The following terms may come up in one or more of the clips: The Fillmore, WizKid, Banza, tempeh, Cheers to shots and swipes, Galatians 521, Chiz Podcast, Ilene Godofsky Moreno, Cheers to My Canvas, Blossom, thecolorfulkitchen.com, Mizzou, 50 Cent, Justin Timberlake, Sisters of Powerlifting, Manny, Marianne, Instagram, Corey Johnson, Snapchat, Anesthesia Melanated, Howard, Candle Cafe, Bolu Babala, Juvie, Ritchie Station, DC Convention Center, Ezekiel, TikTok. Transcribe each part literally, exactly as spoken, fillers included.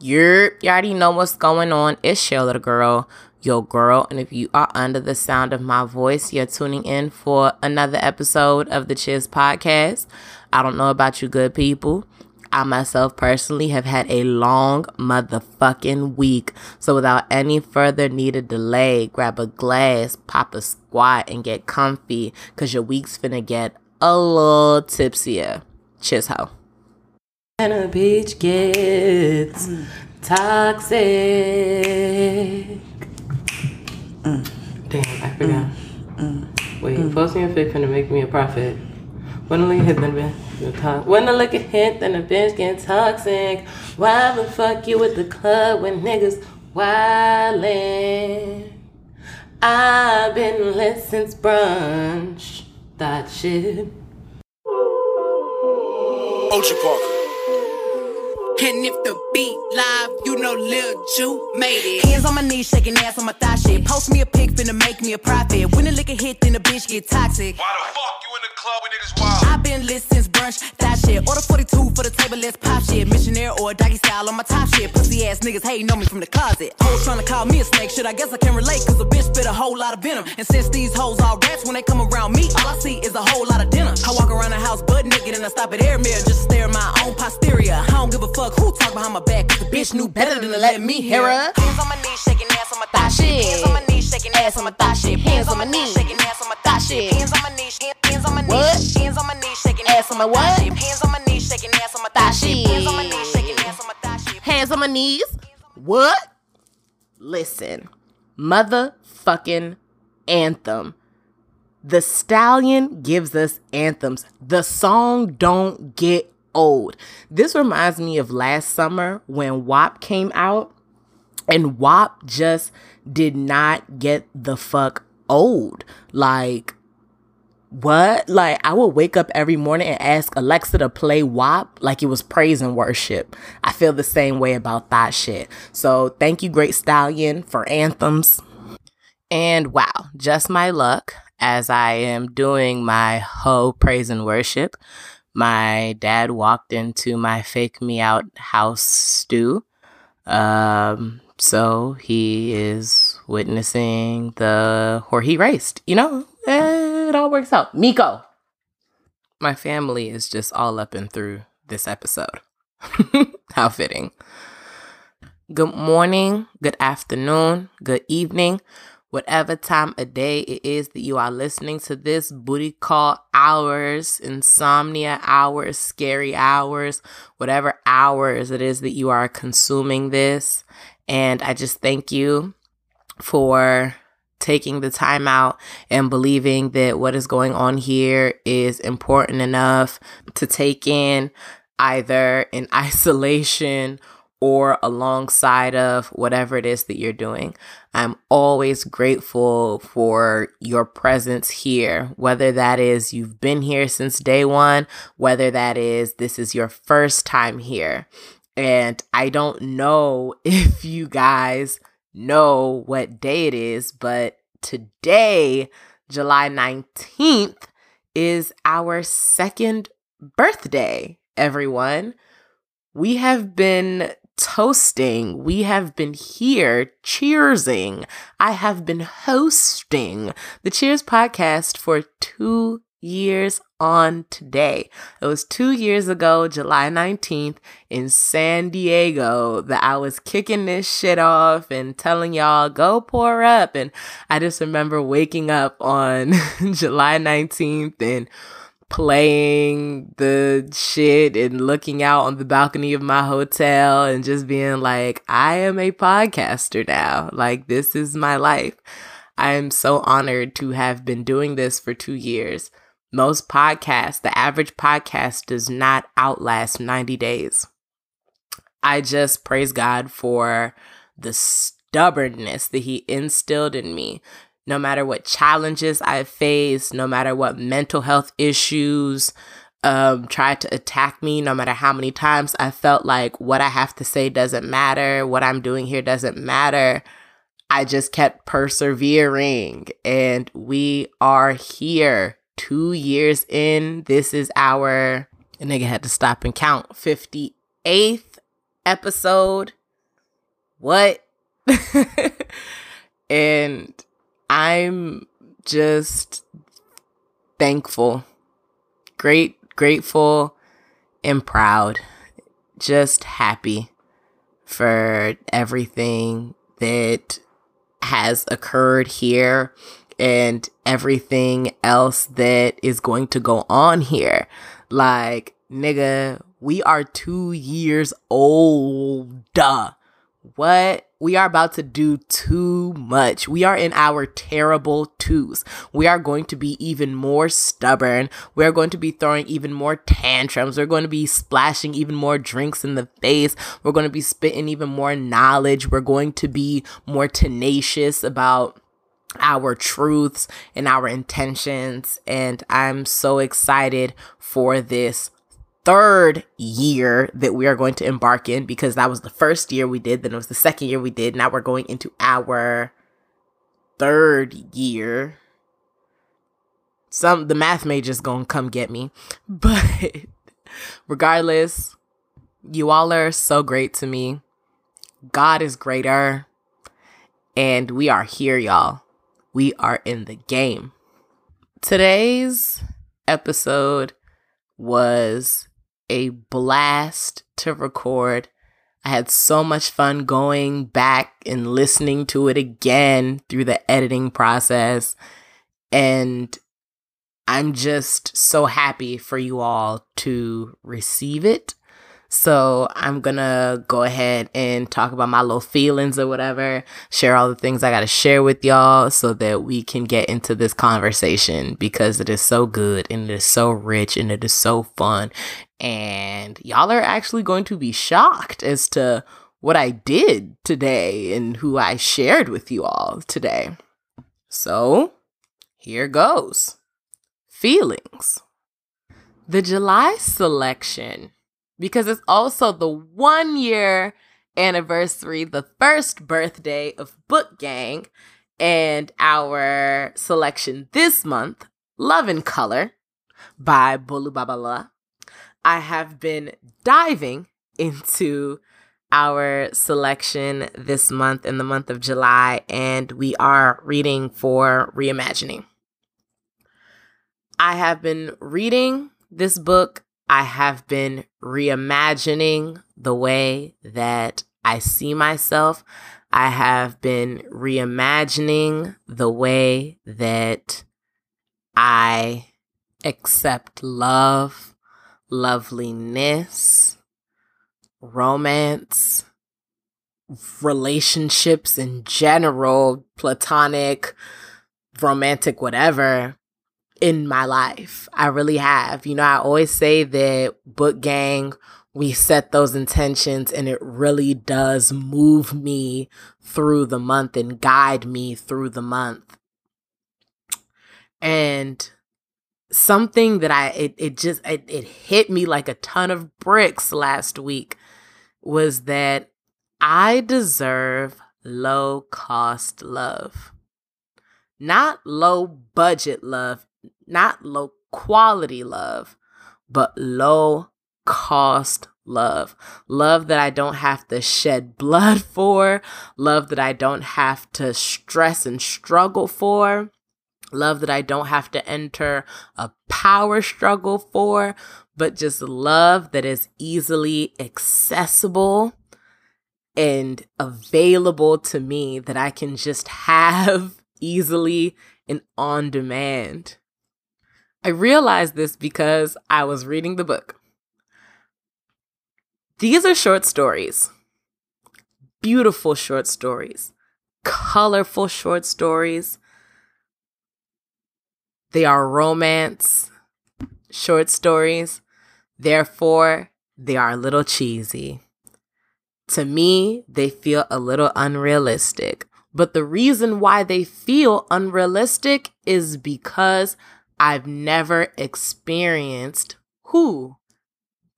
You're, you already know what's going on. It's your little girl, your girl. And if you are under the sound of my voice, you're tuning in for another episode of the Chiz Podcast. I don't know about you good people. I myself personally have had a long motherfucking week. So without any further needed delay, grab a glass, pop a squat, and get comfy, because your week's finna get a little tipsier. Cheers, ho. And a bitch gets mm. toxic. Mm. Damn, I forgot. Mm. Mm. Wait, mm. posting a fic finna make me a profit. When the liquor hit, then the bitch toxic. When the liquor hit, then the bitch get toxic. Why the fuck you with the club when niggas wildin'? I've been lit since brunch. That shit. O G Parker. And if the beat live, you know Lil Ju made it. Hands on my knees, shaking ass on my thigh shit. Post me a pic, finna make me a profit. When the liquor hit, then the bitch get toxic. Why the fuck you in the club when niggas wild? I've been lit since brunch, that shit. Order forty-two for the table, let's pop shit. Missionaire or doggy style on my top shit. Pussy ass niggas hating on me from the closet. Hoes tryna call me a snake, shit, I guess I can relate. Cause a bitch spit a whole lot of venom. And since these hoes all rats, when they come around me, all I see is a whole lot of dinner. I walk around the house butt naked and I stop at air mirror just to stare at my own posterior. I don't give a fuck who talk behind my back, cause the bitch knew better than to let me hear her. Hands on my knees, shaking ass on my thigh shit. Hands on my knees, shaking ass on my thigh shit. Hands on my knees, shaking ass on my thigh shit. Hands on my knees, hands on my knees. Hands on my knees, shaking ass on my what? Hands on my knees, shaking ass on my thigh shit. Hands on my knees, shaking ass on my thigh shit. Hands on my knees. What? Listen, motherfucking anthem. The Stallion gives us anthems. The song don't get old. This reminds me of last summer when W A P came out, and W A P just did not get the fuck old. Like, what? Like, I would wake up every morning and ask Alexa to play W A P like it was praise and worship. I feel the same way about that shit. So thank you, Great Stallion, for anthems. And wow, just my luck, as I am doing my whole praise and worship, my dad walked into my fake me out house stew. Um, so he is witnessing the whore he raced. You know, it all works out. Miko. My family is just all up and through this episode. How fitting. Good morning, good afternoon, good evening. Whatever time of day it is that you are listening to this, booty call hours, insomnia hours, scary hours, whatever hours it is that you are consuming this. And I just thank you for taking the time out and believing that what is going on here is important enough to take in, either in isolation or alongside of whatever it is that you're doing. I'm always grateful for your presence here, whether that is you've been here since day one, whether that is this is your first time here. And I don't know if you guys know what day it is, but today, July nineteenth, is our second birthday, everyone. We have been toasting, we have been here cheersing, I have been hosting the Cheers Podcast for two years on today. It was two years ago, July nineteenth, in San Diego, that I was kicking this shit off and telling y'all, go pour up. And I just remember waking up on July nineteenth and playing the shit and looking out on the balcony of my hotel and just being like, I am a podcaster now. Like, this is my life. I am so honored to have been doing this for two years. Most podcasts, the average podcast does not outlast ninety days. I just praise God for the stubbornness that He instilled in me. No matter what challenges I faced, no matter what mental health issues um, tried to attack me, no matter how many times I felt like what I have to say doesn't matter, what I'm doing here doesn't matter, I just kept persevering. And we are here two years in. This is our, a nigga had to stop and count, fifty-eighth episode. what? And I'm just thankful, great, grateful, and proud. Just happy for everything that has occurred here and everything else that is going to go on here. Like, nigga, we are two years old. Duh. What? We are about to do too much. We are in our terrible twos. We are going to be even more stubborn. We're going to be throwing even more tantrums. We're going to be splashing even more drinks in the face. We're going to be spitting even more knowledge. We're going to be more tenacious about our truths and our intentions. And I'm so excited for this third year that we are going to embark in, because that was the first year we did, then it was the second year we did, now we're going into our third year. Some the math major's gonna come get me, but regardless, you all are so great to me. God is greater, and we are here, y'all. We are in the game. Today's episode was a blast to record. I had so much fun going back and listening to it again through the editing process. And I'm just so happy for you all to receive it. So I'm gonna go ahead and talk about my little feelings or whatever, share all the things I gotta share with y'all so that we can get into this conversation, because it is so good and it is so rich and it is so fun. And y'all are actually going to be shocked as to what I did today and who I shared with you all today. So here goes. Feelings. The July selection. Because it's also the one year anniversary, the first birthday of Book Gang, and our selection this month, Love in Color by Bolu Babala. I have been diving into our selection this month in the month of July, and we are reading for reimagining. I have been reading this book. I have been reimagining the way that I see myself. I have been reimagining the way that I accept love, loveliness, romance, relationships in general, platonic, romantic, whatever. In my life, I really have. You know, I always say that Book Gang, we set those intentions, and it really does move me through the month and guide me through the month. And something that I, it, it just, it, it hit me like a ton of bricks last week was that I deserve low cost love. Not low budget love, not low quality love, but low cost love. Love that I don't have to shed blood for. Love that I don't have to stress and struggle for. Love that I don't have to enter a power struggle for, but just love that is easily accessible and available to me, that I can just have easily and on demand. I realized this because I was reading the book. These are short stories, beautiful short stories, colorful short stories. They are romance short stories, therefore, they are a little cheesy. To me, they feel a little unrealistic. But the reason why they feel unrealistic is because I've never experienced who?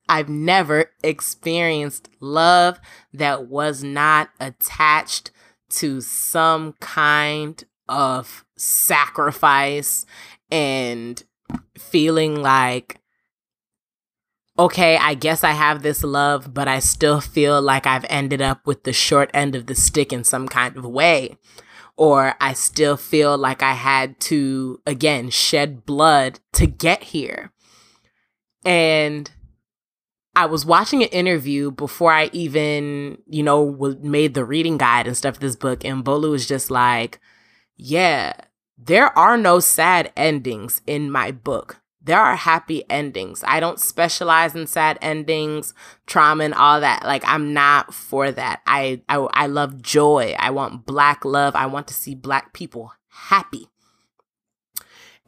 I've never experienced love that was not attached to some kind of sacrifice and feeling like, okay, I guess I have this love, but I still feel like I've ended up with the short end of the stick in some kind of way. Or I still feel like I had to, again, shed blood to get here. And I was watching an interview before I even, you know, was, made the reading guide and stuff, this book. And Bolu was just like, yeah, there are no sad endings in my book. There are happy endings. I don't specialize in sad endings, trauma and all that. Like, I'm not for that. I, I, I love joy. I want Black love. I want to see Black people happy.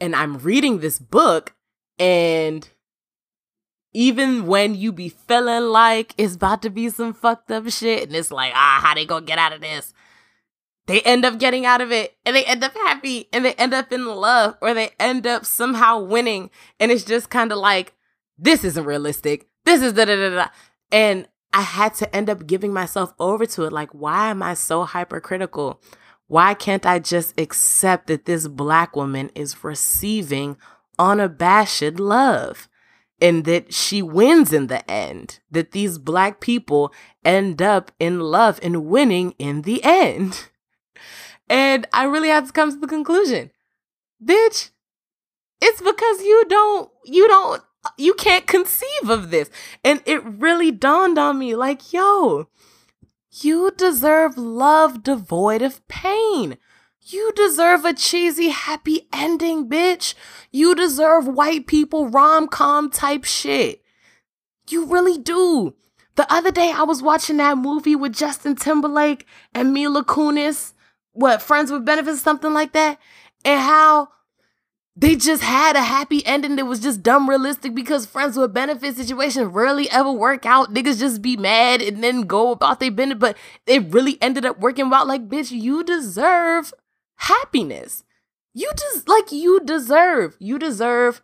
And I'm reading this book, and even when you be feeling like it's about to be some fucked up shit and it's like, ah, how they gonna get out of this? They end up getting out of it, and they end up happy, and they end up in love, or they end up somehow winning. And it's just kind of like, this isn't realistic. This is da da da da. And I had to end up giving myself over to it. Like, why am I so hypercritical? Why can't I just accept that this Black woman is receiving unabashed love? And that she wins in the end, that these Black people end up in love and winning in the end. And I really had to come to the conclusion, bitch, it's because you don't, you don't, you can't conceive of this. And it really dawned on me, like, yo, you deserve love devoid of pain. You deserve a cheesy, happy ending, bitch. You deserve white people rom-com type shit. You really do. The other day I was watching that movie with Justin Timberlake and Mila Kunis, what, Friends with Benefits, something like that, and how they just had a happy ending that was just dumb realistic because Friends with Benefits situation rarely ever work out. Niggas just be mad and then go about their business, but it really ended up working out. Like, bitch, you deserve happiness. You just like you deserve, you deserve,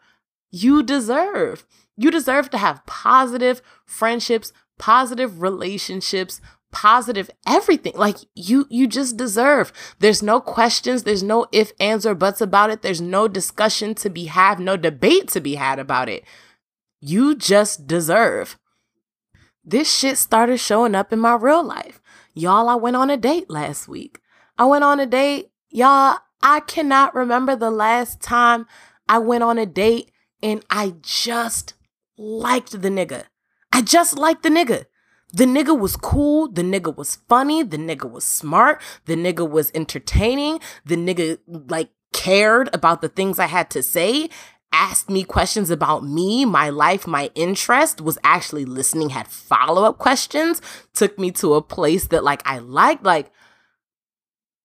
you deserve, you deserve to have positive friendships, positive relationships, positive everything. Like you, you just deserve. There's no questions. There's no if, ands, or buts about it. There's no discussion to be had, no debate to be had about it. You just deserve. This shit started showing up in my real life. Y'all, I went on a date last week. I went on a date. Y'all, I cannot remember the last time I went on a date and I just liked the nigga. I just liked the nigga. The nigga was cool. The nigga was funny. The nigga was smart. The nigga was entertaining. The nigga, like, cared about the things I had to say, asked me questions about me, my life, my interest, was actually listening, had follow-up questions, took me to a place that, like, I liked, like,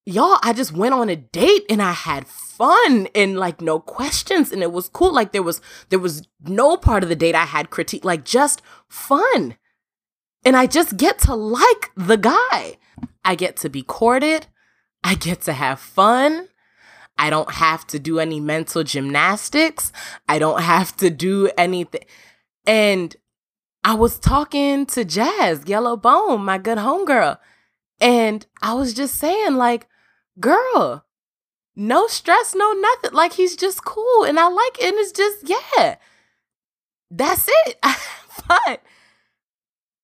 y'all, I just went on a date and I had fun and like no questions and it was cool. Like there was, there was no part of the date I had critique, like just fun. And I just get to like the guy. I get to be courted. I get to have fun. I don't have to do any mental gymnastics. I don't have to do anything. And I was talking to Jazz, Yellow Bone, my good homegirl. And I was just saying like, girl, no stress, no nothing. Like, he's just cool and I like it. And it's just, yeah, that's it. Fun.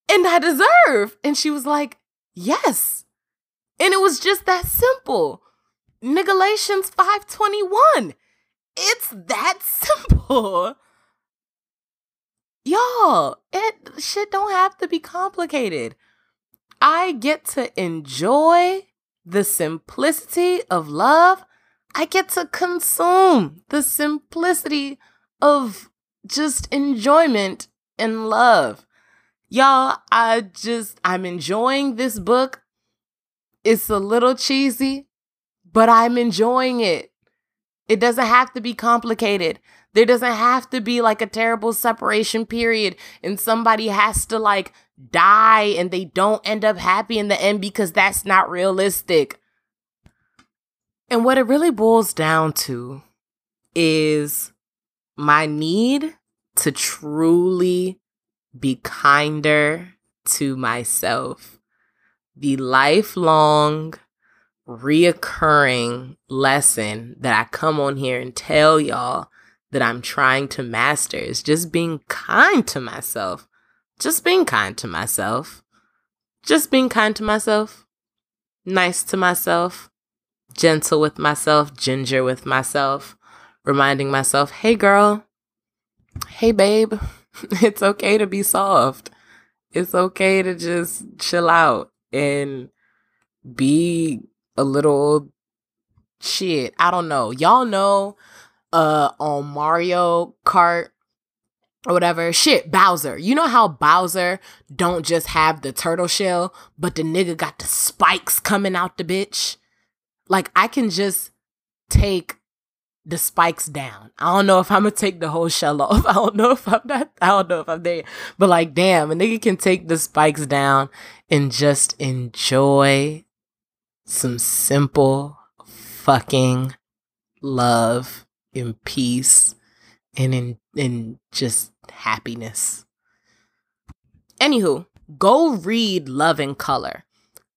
And I deserve. And she was like, yes. And it was just that simple. Galatians five twenty-one. It's that simple. Y'all, it shit don't have to be complicated. I get to enjoy the simplicity of love. I get to consume the simplicity of just enjoyment and love. Y'all, I just, I'm enjoying this book. It's a little cheesy, but I'm enjoying it. It doesn't have to be complicated. There doesn't have to be like a terrible separation period and somebody has to like die and they don't end up happy in the end because that's not realistic. And what it really boils down to is my need to truly be kinder to myself. The lifelong reoccurring lesson that I come on here and tell y'all that I'm trying to master is just being kind to myself. Just being kind to myself. Just being kind to myself. Nice to myself. Gentle with myself. Ginger with myself. Reminding myself, hey girl. Hey babe. It's okay to be soft. It's okay to just chill out and be a little shit. I don't know. Y'all know uh, on Mario Kart or whatever, shit, Bowser. You know how Bowser don't just have the turtle shell, but the nigga got the spikes coming out the bitch? Like, I can just take the spikes down. I don't know if I'm gonna take the whole shell off. I don't know if I'm not, I don't know if I'm there. But like, damn, a nigga can take the spikes down and just enjoy some simple fucking love and peace and in, in just happiness. Anywho, go read Love in Color.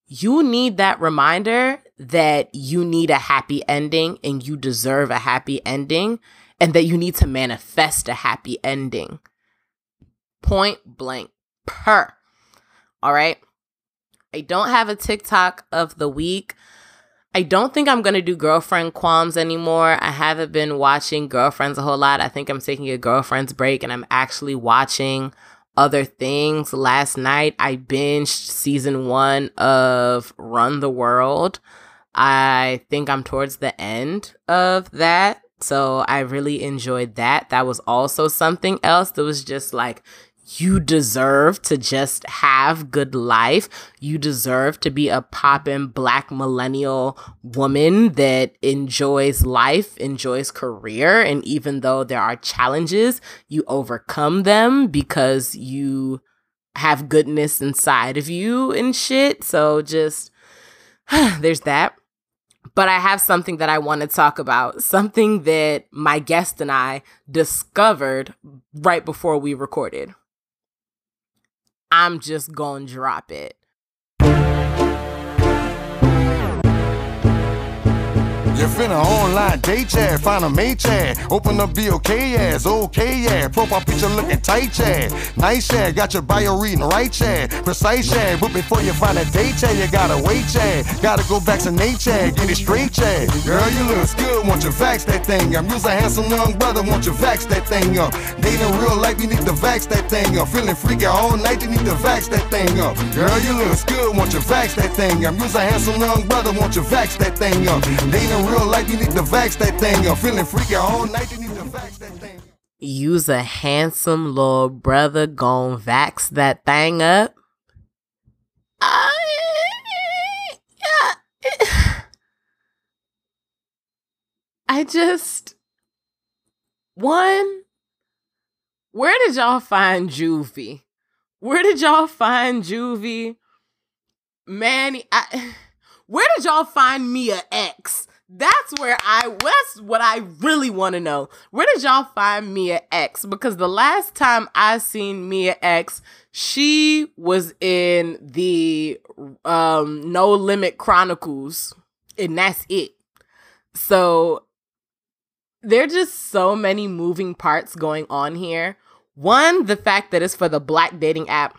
You need that reminder that you need a happy ending and you deserve a happy ending and that you need to manifest a happy ending. Point blank. Per. All right. I don't have a TikTok of the week. I don't think I'm going to do girlfriend qualms anymore. I haven't been watching girlfriends a whole lot. I think I'm taking a girlfriend's break and I'm actually watching other things. Last night, I binged season one of Run the World. I think I'm towards the end of that. So I really enjoyed that. That was also something else that was just like, you deserve to just have good life. You deserve to be a poppin' black millennial woman that enjoys life, enjoys career. And even though there are challenges, you overcome them because you have goodness inside of you and shit. So just, there's that. But I have something that I want to talk about, something that my guest and I discovered right before we recorded. I'm just gonna drop it. You finna online date chat, find a mate chat, open up B L K ass, okay yeah, profile picture looking tight chat, nice chat, got your bio reading right chat, precise chat, but before you find a date chat, you gotta wait chat, gotta go back to Nate chat, get it straight chat, girl you look good, want you vax that thing up, you's a handsome young brother, want you vax that thing up, dating real life, you need to vax that thing up, feeling freaky all night, you need to vax that thing up, girl you look good, want you vax that thing up, you's a handsome young brother, want you vax that thing up, dating real life, you need to vax that thing. You're feeling freaky all night, you need to vax that thing. Use a handsome little brother gon' vax that thing up. I, yeah, I just, one, where did y'all find Juvie? Where did y'all find Juvie? Manny, I, where did y'all find Mia X? That's where I was, what I really want to know. Where did y'all find Mia X? Because the last time I seen Mia X, she was in the um, No Limit Chronicles, and that's it. So there are just so many moving parts going on here. One, the fact that it's for the black dating app,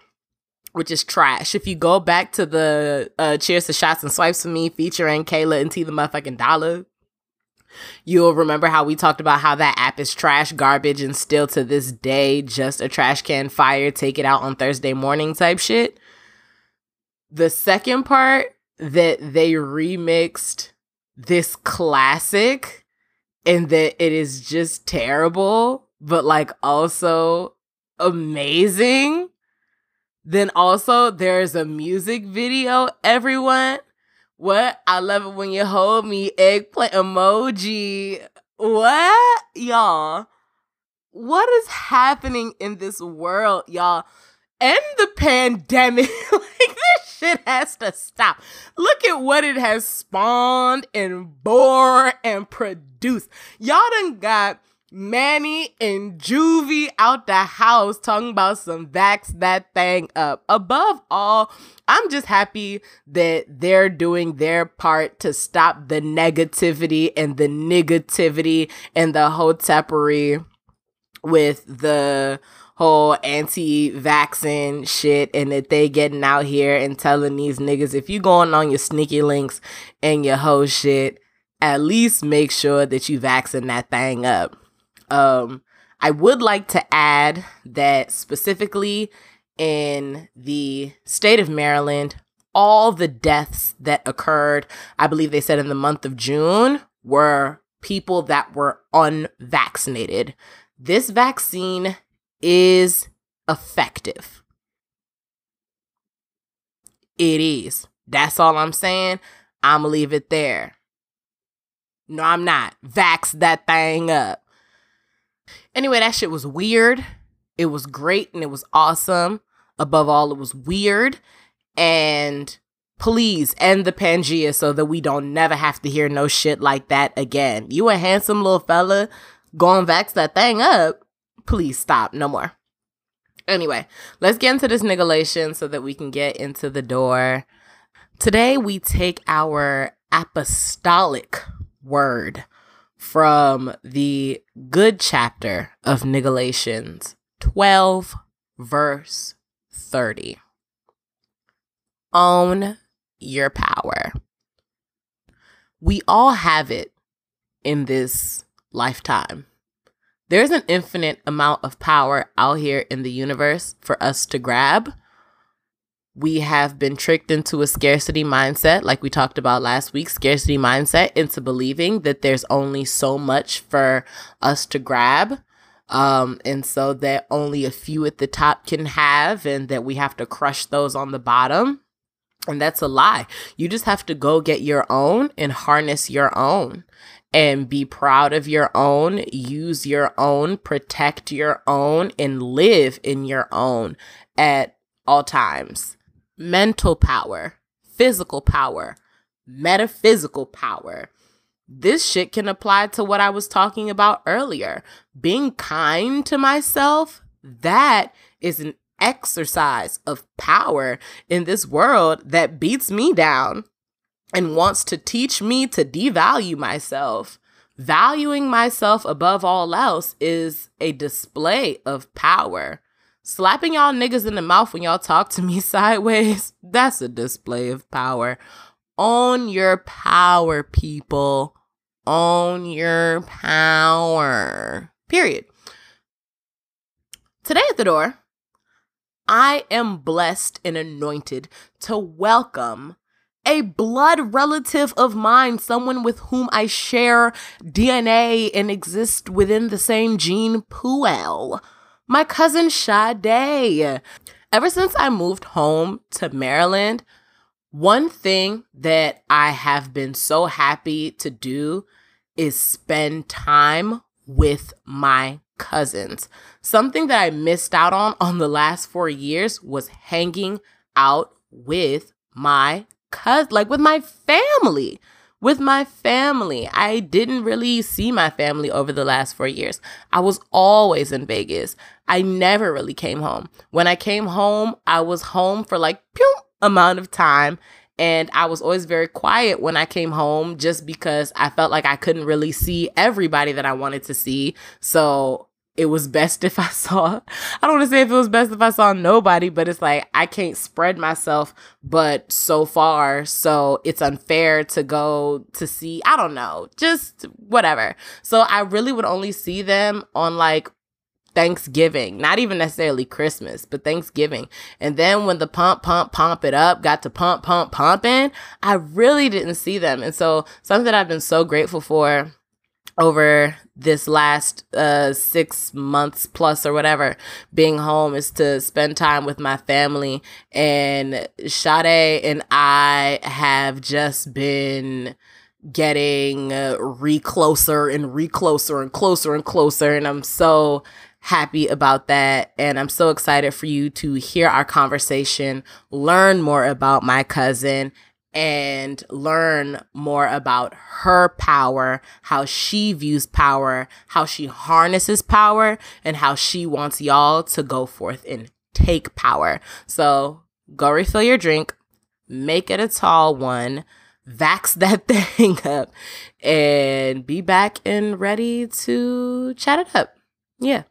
which is trash. If you go back to the uh, Cheers to Shots and Swipes for Me featuring Kayla and T the motherfucking dollar, you'll remember how we talked about how that app is trash, garbage, and still to this day, just a trash can fire, take it out on Thursday morning type shit. The second part, that they remixed this classic and that it is just terrible, but like also amazing. Then also, there's a music video, everyone. What? I love it when you hold me. Eggplant emoji. What? Y'all. What is happening in this world, y'all? End the pandemic. Like, this shit has to stop. Look at what it has spawned and born and produced. Y'all done got Manny and Juvie out the house talking about some vax that thing up. Above all, I'm just happy that they're doing their part to stop the negativity and the negativity and the hotepery with the whole anti-vaccine shit, and that they getting out here and telling these niggas, if you going on your sneaky links and your whole shit, at least make sure that you vaccine that thing up. Um, I would like to add that specifically in the state of Maryland, all the deaths that occurred, I believe they said in the month of June, were people that were unvaccinated. This vaccine is effective. It is. That's all I'm saying. I'm going to leave it there. No, I'm not. Vax that thing up. Anyway, that shit was weird. It was great and it was awesome. Above all, it was weird. And please end the Pangea so that we don't never have to hear no shit like that again. You a handsome little fella, go and vax that thing up. Please stop. No more. Anyway, let's get into this nigglation so that we can get into the door. Today, we take our apostolic word from the good chapter of Galatians twelve, verse thirty. Own your power. We all have it in this lifetime. There's an infinite amount of power out here in the universe for us to grab. We have been tricked into a scarcity mindset, like we talked about last week, scarcity mindset, into believing that there's only so much for us to grab. Um, and so that only a few at the top can have, and that we have to crush those on the bottom. And that's a lie. You just have to go get your own and harness your own and be proud of your own, use your own, protect your own, and live in your own at all times. Mental power, physical power, metaphysical power. This shit can apply to what I was talking about earlier. Being kind to myself, that is an exercise of power in this world that beats me down and wants to teach me to devalue myself. Valuing myself above all else is a display of power. Slapping y'all niggas in the mouth when y'all talk to me sideways, that's a display of power. Own your power, people. Own your power. Period. Today at the door, I am blessed and anointed to welcome a blood relative of mine, someone with whom I share D N A and exist within the same gene pool, my cousin Sade. Ever since I moved home to Maryland, one thing that I have been so happy to do is spend time with my cousins. Something that I missed out on on the last four years was hanging out with my cousins, like with my family, with my family. I didn't really see my family over the last four years. I was always in Vegas. I never really came home. When I came home, I was home for like pew! Amount of time, and I was always very quiet when I came home just because I felt like I couldn't really see everybody that I wanted to see. So it was best if I saw, I don't want to say if it was best if I saw nobody, but it's like I can't spread myself but so far, so it's unfair to go to see, I don't know, just whatever. So I really would only see them on like Thanksgiving, not even necessarily Christmas, but Thanksgiving. And then when the pump, pump, pump it up got to pump, pump, pumping, I really didn't see them. And so something that I've been so grateful for over this last uh, six months plus or whatever being home is to spend time with my family. And Sade and I have just been getting uh, re-closer and re-closer and closer and closer. And I'm so happy about that, and I'm so excited for you to hear our conversation, learn more about my cousin, and learn more about her power, how she views power, how she harnesses power, and how she wants y'all to go forth and take power. So go refill your drink, make it a tall one, vax that thing up, and be back and ready to chat it up. Yeah.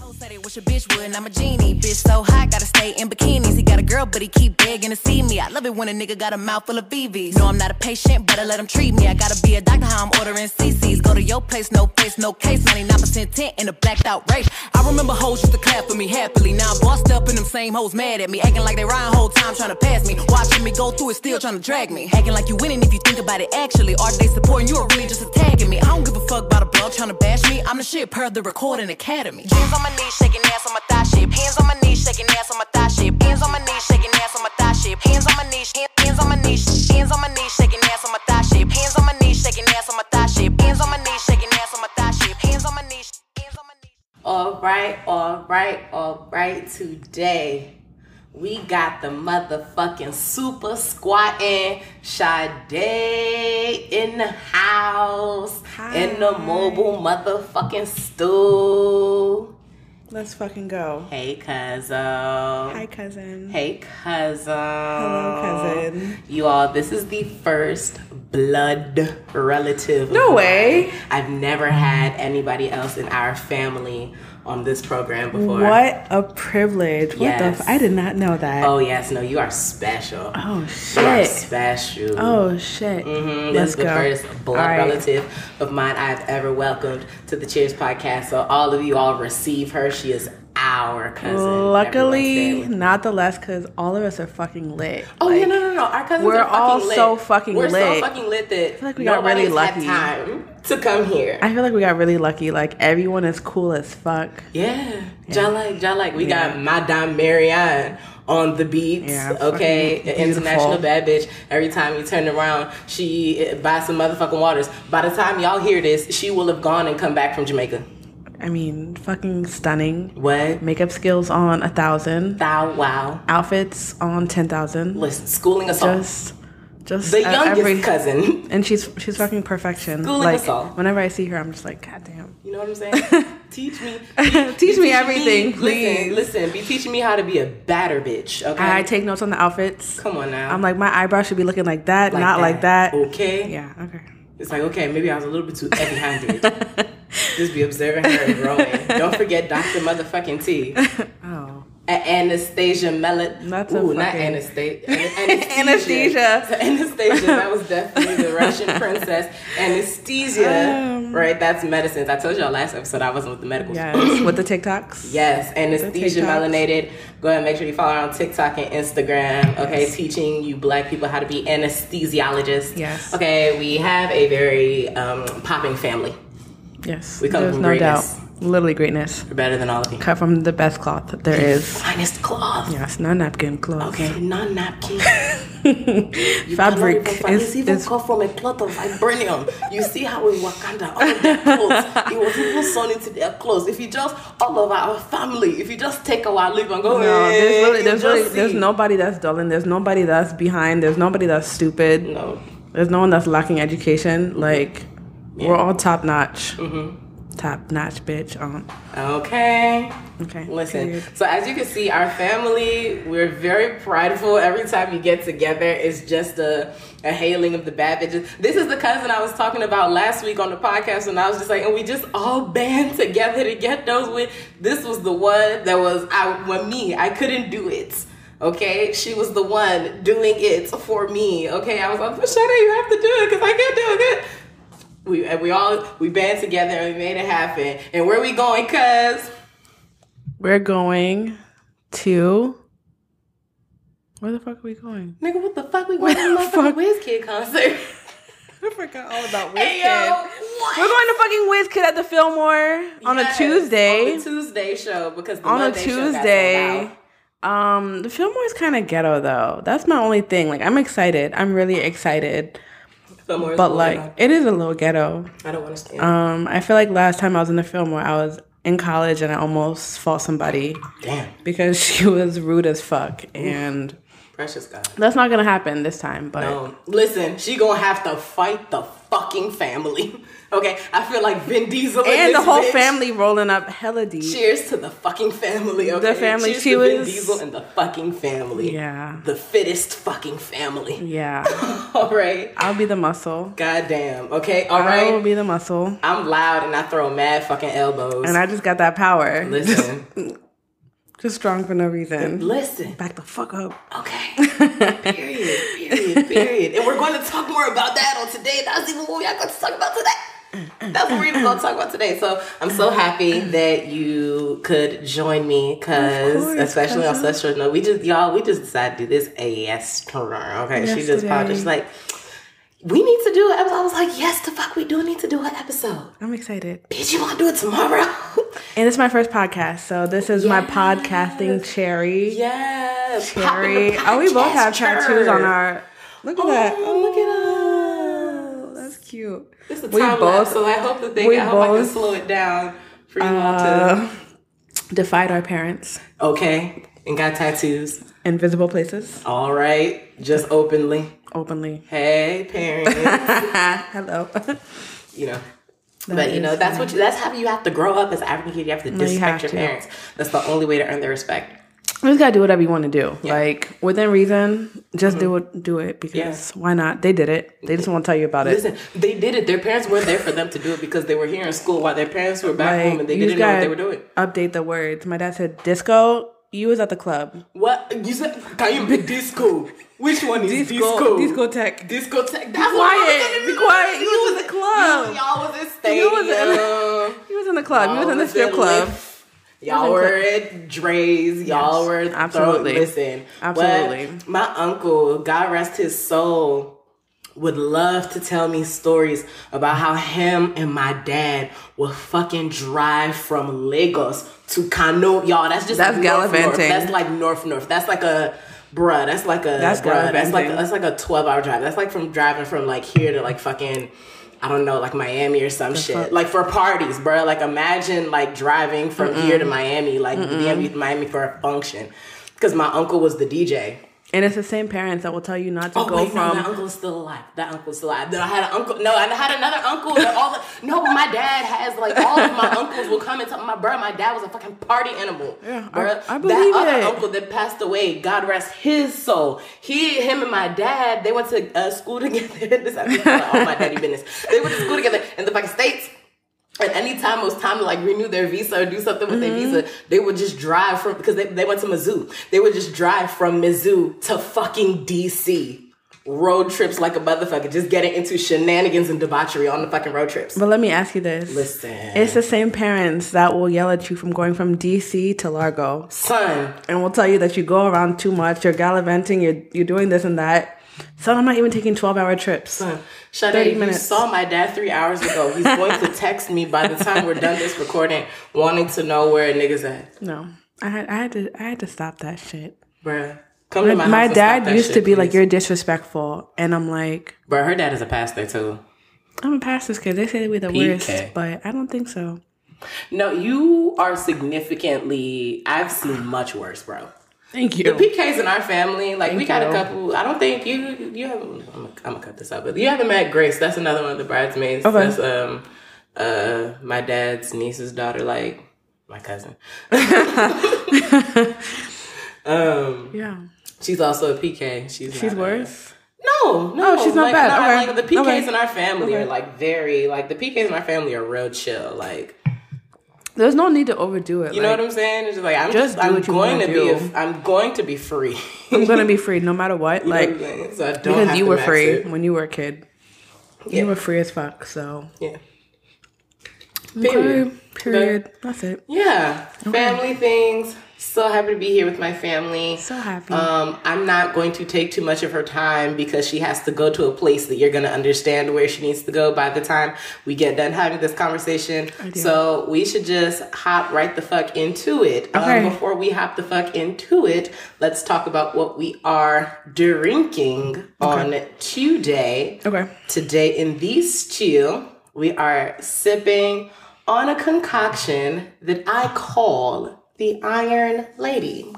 Ho said it was your bitch would, and I'm a genie. Bitch so hot, gotta stay in bikinis. He got a girl, but he keep begging to see me. I love it when a nigga got a mouth full of B Bs. No, I'm not a patient, better let him treat me. I gotta be a doctor, how I'm ordering C Cs. Go to your place, no face, no case. ninety-nine percent tent in a blacked out race. I remember hoes used to clap for me happily. Now I'm bossed up and them same hoes mad at me. Acting like they riding whole time trying to pass me. Watching me go through it, still trying to drag me. Acting like you winning if you think about it actually. Are they supporting you or really just attacking me? I don't give a fuck about a blog trying to bash me. I'm the shit per the recording academy. Hands on my knees, shaking ass on my thigh shape. Hands on my knees, shaking ass on my thigh shape. Hands on my knees, shaking ass on my thigh shape. Hands on my knees, hands on my knees, hands on my knees, shaking ass on my thigh shape. Hands on my knees, shaking ass on my thigh shape. Hands on my knees, shaking ass on my thigh shape. Hands on my knees, hands on my knees. All right, all right, all right. Today we got the motherfucking super squatting Sade in the house. Hi. In the mobile motherfucking stool. Let's fucking go. Hey, cousin. Hi, cousin. Hey, cousin. Hello, cousin. You all, this is the first blood relative. No way. I've never had anybody else in our family on this program before. What a privilege. What yes. the f- I did not know that. Oh, yes. No, you are special. Oh, shit. You are special. Oh, shit. Mm-hmm. This is the go. first blood right. relative of mine I've ever welcomed to the Cheers Podcast. So all of you all receive her. She is our cousin. Luckily, not the less, because all of us are fucking lit. Oh, like, yeah, no, no, no. Our cousins we're are fucking all lit. so fucking we're lit. We're so fucking lit that I feel like we got really lucky. Time to come here. I feel like we got really lucky. Like, everyone is cool as fuck. Yeah. yeah. Y'all like, y'all like, we yeah. got Madame Marianne on the beats, yeah, okay? An international bad bitch. Every time you turn around, she buys some motherfucking waters. By the time y'all hear this, she will have gone and come back from Jamaica. I mean, fucking stunning. What? Makeup skills on a thousand. Thou wow. Outfits on ten thousand. Listen, schooling us all. Just, just the youngest every, cousin, and she's she's fucking perfection. Schooling like, us all. Whenever I see her, I'm just like, God damn. You know what I'm saying? Teach me, teach, teach me everything, me. please. Listen, listen, be teaching me how to be a batter bitch. Okay. I, I take notes on the outfits. Come on now. I'm like, my eyebrow should be looking like that, like not that. like that. Okay. Yeah. Okay. It's like, okay, maybe I was a little bit too heavy-handed. Just be observing her and growing. Don't forget Doctor Motherfucking T. Oh. Anesthesia Melanated. Not Ooh, fucking... not Anastasia. Anesthesia. Anesthesia. So Anastasia, that was definitely the Russian princess. Anesthesia, um, right? That's medicines. I told y'all last episode I wasn't with the medicals. Yes. With the TikToks? Yes. Anesthesia Melanated. Go ahead and make sure you follow her on TikTok and Instagram. Okay. Yes. Teaching you black people how to be anesthesiologists. Yes. Okay. We have a very um, popping family. Yes. We come There's from no greatness. Doubt. Literally greatness. We're better than all of you. Cut from the best cloth that there is. The finest cloth. Yes, non-napkin cloth. Okay, non-napkin. Fabric. It's even it's... cut from a cloth of vibranium. You see how in Wakanda, all of their clothes, it was even sewn into their clothes. If you just, all of our family, if you just take our leave and go, no, hey, there's, really, there's, really, there's nobody that's dulling. There's nobody that's behind. There's nobody that's stupid. No. There's no one that's lacking education. Like, yeah. We're all top-notch. Mm-hmm. Top notch, bitch. Um. Okay. Okay. Listen. Period. So as you can see, our family, we're very prideful. Every time you get together, it's just a, a hailing of the bad bitches. This is the cousin I was talking about last week on the podcast, and I was just like, and we just all band together to get those with. This was the one that was I with me. I couldn't do it. Okay, she was the one doing it for me. Okay, I was like, Michelle, you have to do it because I can't do it. We we all we band together and we made it happen. And where are we going, cuz? We're going to where the fuck are we going? Nigga, what the fuck we going to fucking WizKid concert? I forgot all about WizKid. Hey, yo, we're going to fucking WizKid at the Fillmore on yes, a Tuesday. On the Tuesday show because the on Monday a Tuesday. Show got um, the Fillmore is kind of ghetto though. That's my only thing. Like, I'm excited. I'm really excited. Fillmore but like ghetto. It is a little ghetto. I don't understand. Um, I feel like last time I was in the Fillmore, I was in college and I almost fought somebody. Damn. Because she was rude as fuck, and Precious God. That's not going to happen this time, but... No. Listen, she going to have to fight the fucking family. Okay? I feel like Vin Diesel and, and this the whole bitch. Family rolling up hella deep. Cheers to the fucking family, okay? The family, Cheers she to was... Vin Diesel and the fucking family. Yeah. The fittest fucking family. Yeah. All right? I'll be the muscle. Goddamn. Okay? All right? I will be the muscle. I'm loud and I throw mad fucking elbows. And I just got that power. Listen... Just strong for no reason. Listen. Back the fuck up. Okay. Period. Period. Period. And we're going to talk more about that on today. That's even what we are going to talk about today. That's what we're even going to talk about today. So I'm so happy that you could join me because, especially on such a note, we just, y'all, we just decided to do this yesterday. Okay. Yesterday. She just probably just like, we need to do an episode. I was like, yes, the fuck, we do need to do an episode. I'm excited. Bitch, you want to do it tomorrow? And it's my first podcast, so this is yes. my podcasting cherry. Yes. Cherry. Oh, we both have church. tattoos on our... Look at oh, that. Oh, look at us. That's cute. It's a time lapse, so I hope the thing, I hope both, I can slow it down for you uh, all to... Defied our parents. Okay. And got tattoos. Invisible places. All right. Just openly. Openly. Hey, parents. Hello. You know. That but you know that's funny. what you, that's how you have to grow up as an African kid. You have to disrespect no, you have your to. parents. That's the only way to earn their respect. You just gotta do whatever you want to do, yeah. like within reason. Just mm-hmm. do it, do it because yeah. why not? They did it. They just want to tell you about it. Listen, they did it. Their parents weren't there for them to do it because they were here in school while their parents were back like, home and they didn't know what they were doing. Update the words. My dad said disco. You was at the club. What you said? Can you be disco? Which one is disco? Disco, disco tech. Disco tech. That's be quiet. Be quiet. You was in the club. Y'all was in stadium. You was in, you was in the club. Y'all you was in the strip club. Y'all were at Dre's. Y'all yes. were at absolutely. Throat. Listen, absolutely. What? My uncle, God rest his soul, would love to tell me stories about how him and my dad would fucking drive from Lagos to Kano. Y'all, that's just that's gallivanting. That's like north north. That's like a bruh. That's like a that's bruh. That's like that's like a twelve hour drive. That's like from driving from like here to like fucking I don't know like Miami or some that's shit. Fun. Like for parties, bruh. Like imagine like driving from Mm-mm. here to Miami, like Miami, Miami for a function. Because my uncle was the D J. And it's the same parents that will tell you not to oh, go wait, from. No, that uncle's still alive. That uncle's still alive. Then I had an uncle. No, I had another uncle. That all the... No, but my dad has like all of my uncles will come and tell my bro. My dad was a fucking party animal. Yeah, bro. I, I believe that it. Other uncle that passed away. God rest his soul. He, him, and my dad. They went to uh, school together. This I mean, all my daddy business. They went to school together in the fucking States. And anytime it was time to like renew their visa or do something with mm-hmm. their visa, they would just drive from, because they, they went to Mizzou. They would just drive from Mizzou to fucking D C. Road trips like a motherfucker. Just getting into shenanigans and debauchery on the fucking road trips. But let me ask you this. Listen. It's the same parents that will yell at you from going from D C to Largo. Son. And will tell you that you go around too much. You're gallivanting. You're, you're doing this and that. Son, I'm not even taking twelve-hour trips. Son, Sade, you saw my dad three hours ago. He's going to text me by the time we're done this recording, wanting to know where niggas at. No, I had, I had to, I had to stop that shit, bruh. Come my, to my house. My dad used shit, to be please. like, "You're disrespectful," and I'm like, bruh, her dad is a pastor too. I'm a pastor's kid. They say that we're the P K. worst, but I don't think so. No, you are significantly. I've seen much worse, bro. Thank you. The P Ks in our family, like Thank we got you. a couple. I don't think you you haven't. I'm gonna, I'm gonna cut this out, but you haven't met Grace. That's another one of the bridesmaids. Okay. That's um, uh, my dad's niece's daughter, like my cousin. um, yeah, she's also a P K. She's she's worse. No, no, oh, she's not like, bad. Not, okay. Like the P Ks okay. in our family okay. are like very like the P Ks in our family are real chill, like. There's no need to overdo it. You like, know what I'm saying? It's just like I'm just, just I'm going to do. be a, I'm going to be free. I'm going to be free no matter what. You like what so I don't because have you to were free it. when you were a kid. Yeah. You were free as fuck. So yeah. Period. Okay, period. But, That's it. Yeah. Okay. Family things. So happy to be here with my family. So happy. Um, I'm not going to take too much of her time because she has to go to a place that you're going to understand where she needs to go by the time we get done having this conversation. So we should just hop right the fuck into it. Okay. Um, before we hop the fuck into it, let's talk about what we are drinking okay. on today. Okay. Today in this chill, we are sipping on a concoction that I call... The Iron Lady.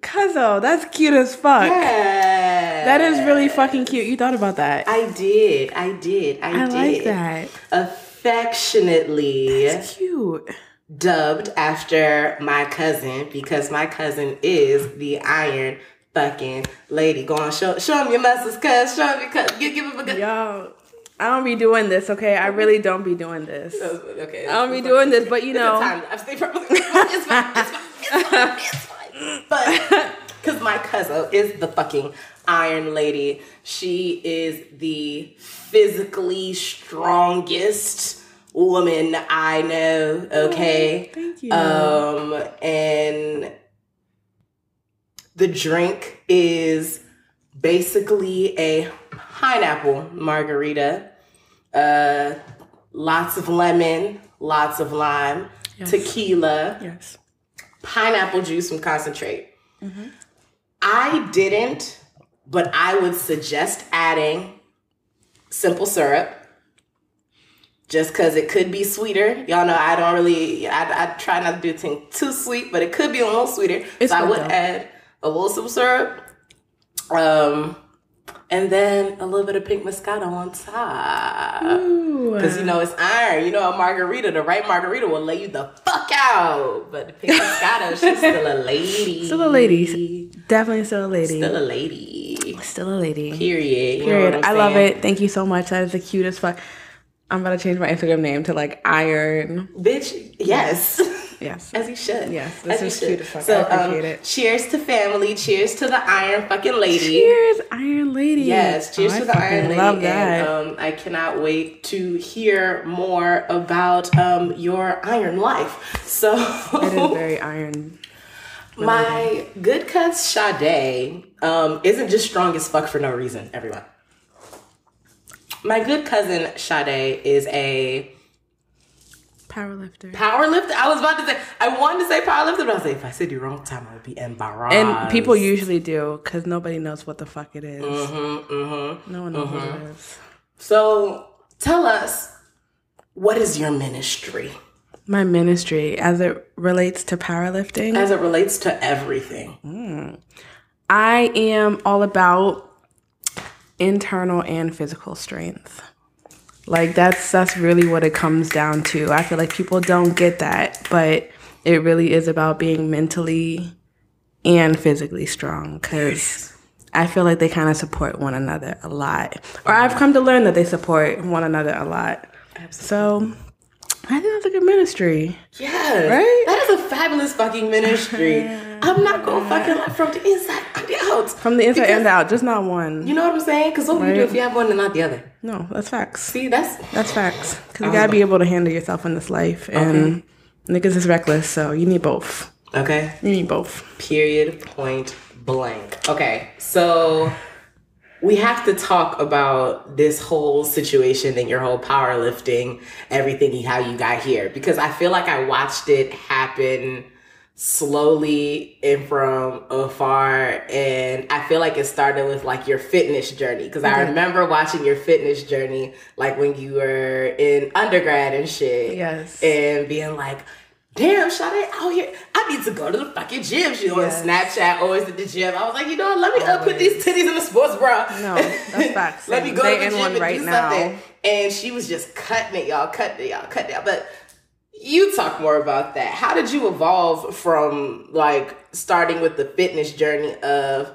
Cuzzo, that's cute as fuck. Yes. That is really fucking cute. You thought about that. I did. I did. I, I did. I like that. Affectionately. That's cute. Dubbed after my cousin, because my cousin is the Iron fucking Lady. Go on, show show him your muscles, cuz. Show him your cuz. Give, give him a good. Yo, I don't be doing this, okay? I really don't be doing this. Okay. I don't be doing this, but you know. I've stayed for. It's fine. It's fine. It's fine. It's fine. But, because my cousin is the fucking Iron Lady. She is the physically strongest woman I know, okay? Oh, thank you. Um, and the drink is basically a pineapple margarita. Uh, lots of lemon, lots of lime, yes. Tequila. Yes. Pineapple juice from concentrate. Mm-hmm. I didn't, but I would suggest adding simple syrup just because it could be sweeter. Y'all know I don't really, I, I try not to do things too sweet, but it could be a little sweeter. It's so I would though. add a little simple syrup um, and then a little bit of pink Moscato on top. Because, you know, it's iron. You know, a margarita, the right margarita will lay you the fuck out, but the pink Moscato, she's still a lady. Still a lady. Definitely still a lady. Still a lady. Still a lady. Period. Period. You know what I'm I saying? Love it. Thank you so much. That is the cutest fuck. I'm about to change my Instagram name to like Iron. Bitch, yes. Yes. As you should. Yes. This as is cute as fuck. So, I appreciate um, it. Cheers to family. Cheers to the Iron fucking Lady. Cheers, Iron Lady. Yes. Cheers oh, to I the Iron Lady. Love that. And, um, I cannot wait to hear more about um, your Iron life. So it is very Iron. My good cuz Sade um, isn't just strong as fuck for no reason, everyone. My good cousin Sade is a powerlifter. Powerlifter. I was about to say. I wanted to say powerlifter, but I was like, if I said the wrong time, I would be embarrassed. And people usually do because nobody knows what the fuck it is. Mm-hmm, mm-hmm, no one knows mm-hmm. what it is. So tell us, what is your ministry? My ministry, as it relates to powerlifting, as it relates to everything. Mm. I am all about internal and physical strength. Like that's that's really what it comes down to. I feel like people don't get that, but it really is about being mentally and physically strong because I feel like they kind of support one another a lot. Or I've come to learn that they support one another a lot. Absolutely. So I think that's a good ministry. Yeah. Right? That is a fabulous fucking ministry. I'm not going to fucking lie from the inside and out. From the inside because, and out. Just not one. You know what I'm saying? Because what right? would you do if you have one and not the other? No, that's facts. See, that's... That's facts. Because you got to be able to handle yourself in this life. And okay. niggas is reckless, so you need both. Okay. You need both. Period. Point. Blank. Okay. So... We have to talk about this whole situation and your whole powerlifting, everything, how you got here. Because I feel like I watched it happen slowly and from afar. And I feel like it started with like your fitness journey. Because mm-hmm. I remember watching your fitness journey, like when you were in undergrad and shit. Yes. And being like... Damn, Sade out here. I need to go to the fucking gym. She on yes. Snapchat, always at the gym. I was like, you know what? Let me up, put these titties in the sports bra. No, that's facts. Let me go they to the gym and right do now. Something. And she was just cutting it, y'all. Cutting it, y'all. Cutting it. Y'all. But you talk more about that. How did you evolve from, like, starting with the fitness journey of,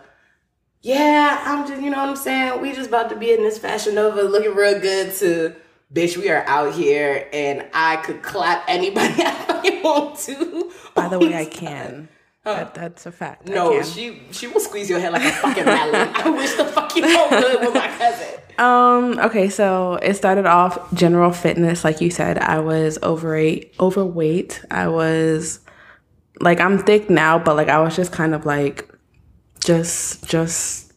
yeah, I'm just, you know what I'm saying? We just about to be in this Fashion Nova looking real good to... Bitch, we are out here, and I could clap anybody I want to. By the way, I can. Huh. That, that's a fact. No, she she will squeeze your head like a fucking mallet. I wish the fuck you were good with my cousin. Um. Okay, so it started off general fitness, like you said. I was overweight. Overweight. I was like I'm thick now, but like I was just kind of like just just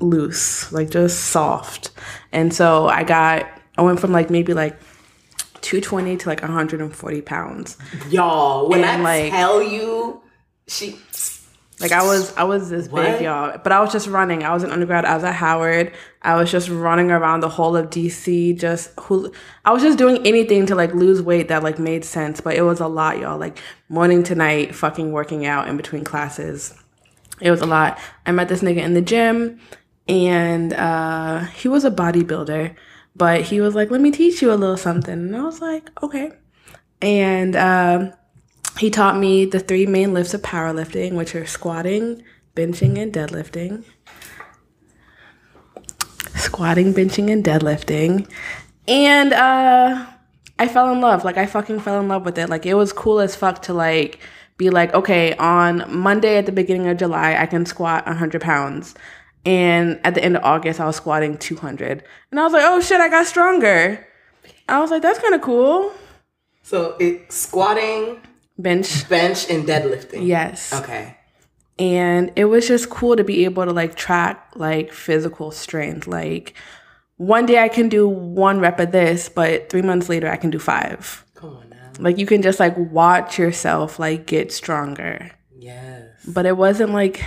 loose, like just soft, and so I got. I went from, like, maybe, like, two twenty to, like, one hundred forty pounds. Y'all, when and, I like, tell you, she... Like, I was I was this what? big, y'all. But I was just running. I was in undergrad. I was at Howard. I was just running around the whole of D C. Just who I was just doing anything to, like, lose weight that, like, made sense. But it was a lot, y'all. Like, morning to night, fucking working out in between classes. It was a lot. I met this nigga in the gym, and uh, he was a bodybuilder, but he was like, let me teach you a little something. And I was like, okay. And uh, he taught me the three main lifts of powerlifting, which are squatting, benching, and deadlifting. Squatting, benching, and deadlifting. And uh, I fell in love. Like, I fucking fell in love with it. Like, it was cool as fuck to, like, be like, okay, on Monday at the beginning of July, I can squat one hundred pounds. And at the end of August, I was squatting two hundred. And I was like, oh, shit, I got stronger. I was like, that's kind of cool. So it's squatting, bench, bench, and deadlifting. Yes. Okay. And it was just cool to be able to, like, track, like, physical strength. Like, one day I can do one rep of this, but three months later I can do five. Come on now. Like, you can just, like, watch yourself, like, get stronger. Yes. But it wasn't, like...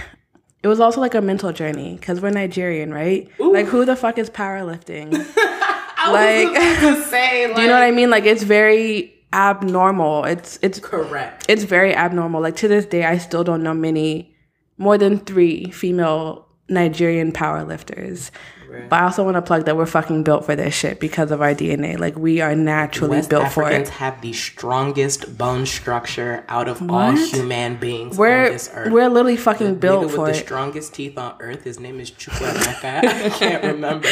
It was also like a mental journey because we're Nigerian, right? Ooh. Like, who the fuck is powerlifting? I like, was just saying, like, do you know what I mean? Like, it's very abnormal. It's it's correct. It's very abnormal. Like, to this day, I still don't know many, more than three female Nigerian powerlifters. Right. But I also want to plug that we're fucking built for this shit because of our D N A. Like, we are naturally West built Africans for it. Africans have the strongest bone structure out of what? all human beings we're, on this earth. We're literally fucking the built for it. The nigga with the strongest teeth on earth, his name is Chukwemeka. I can't remember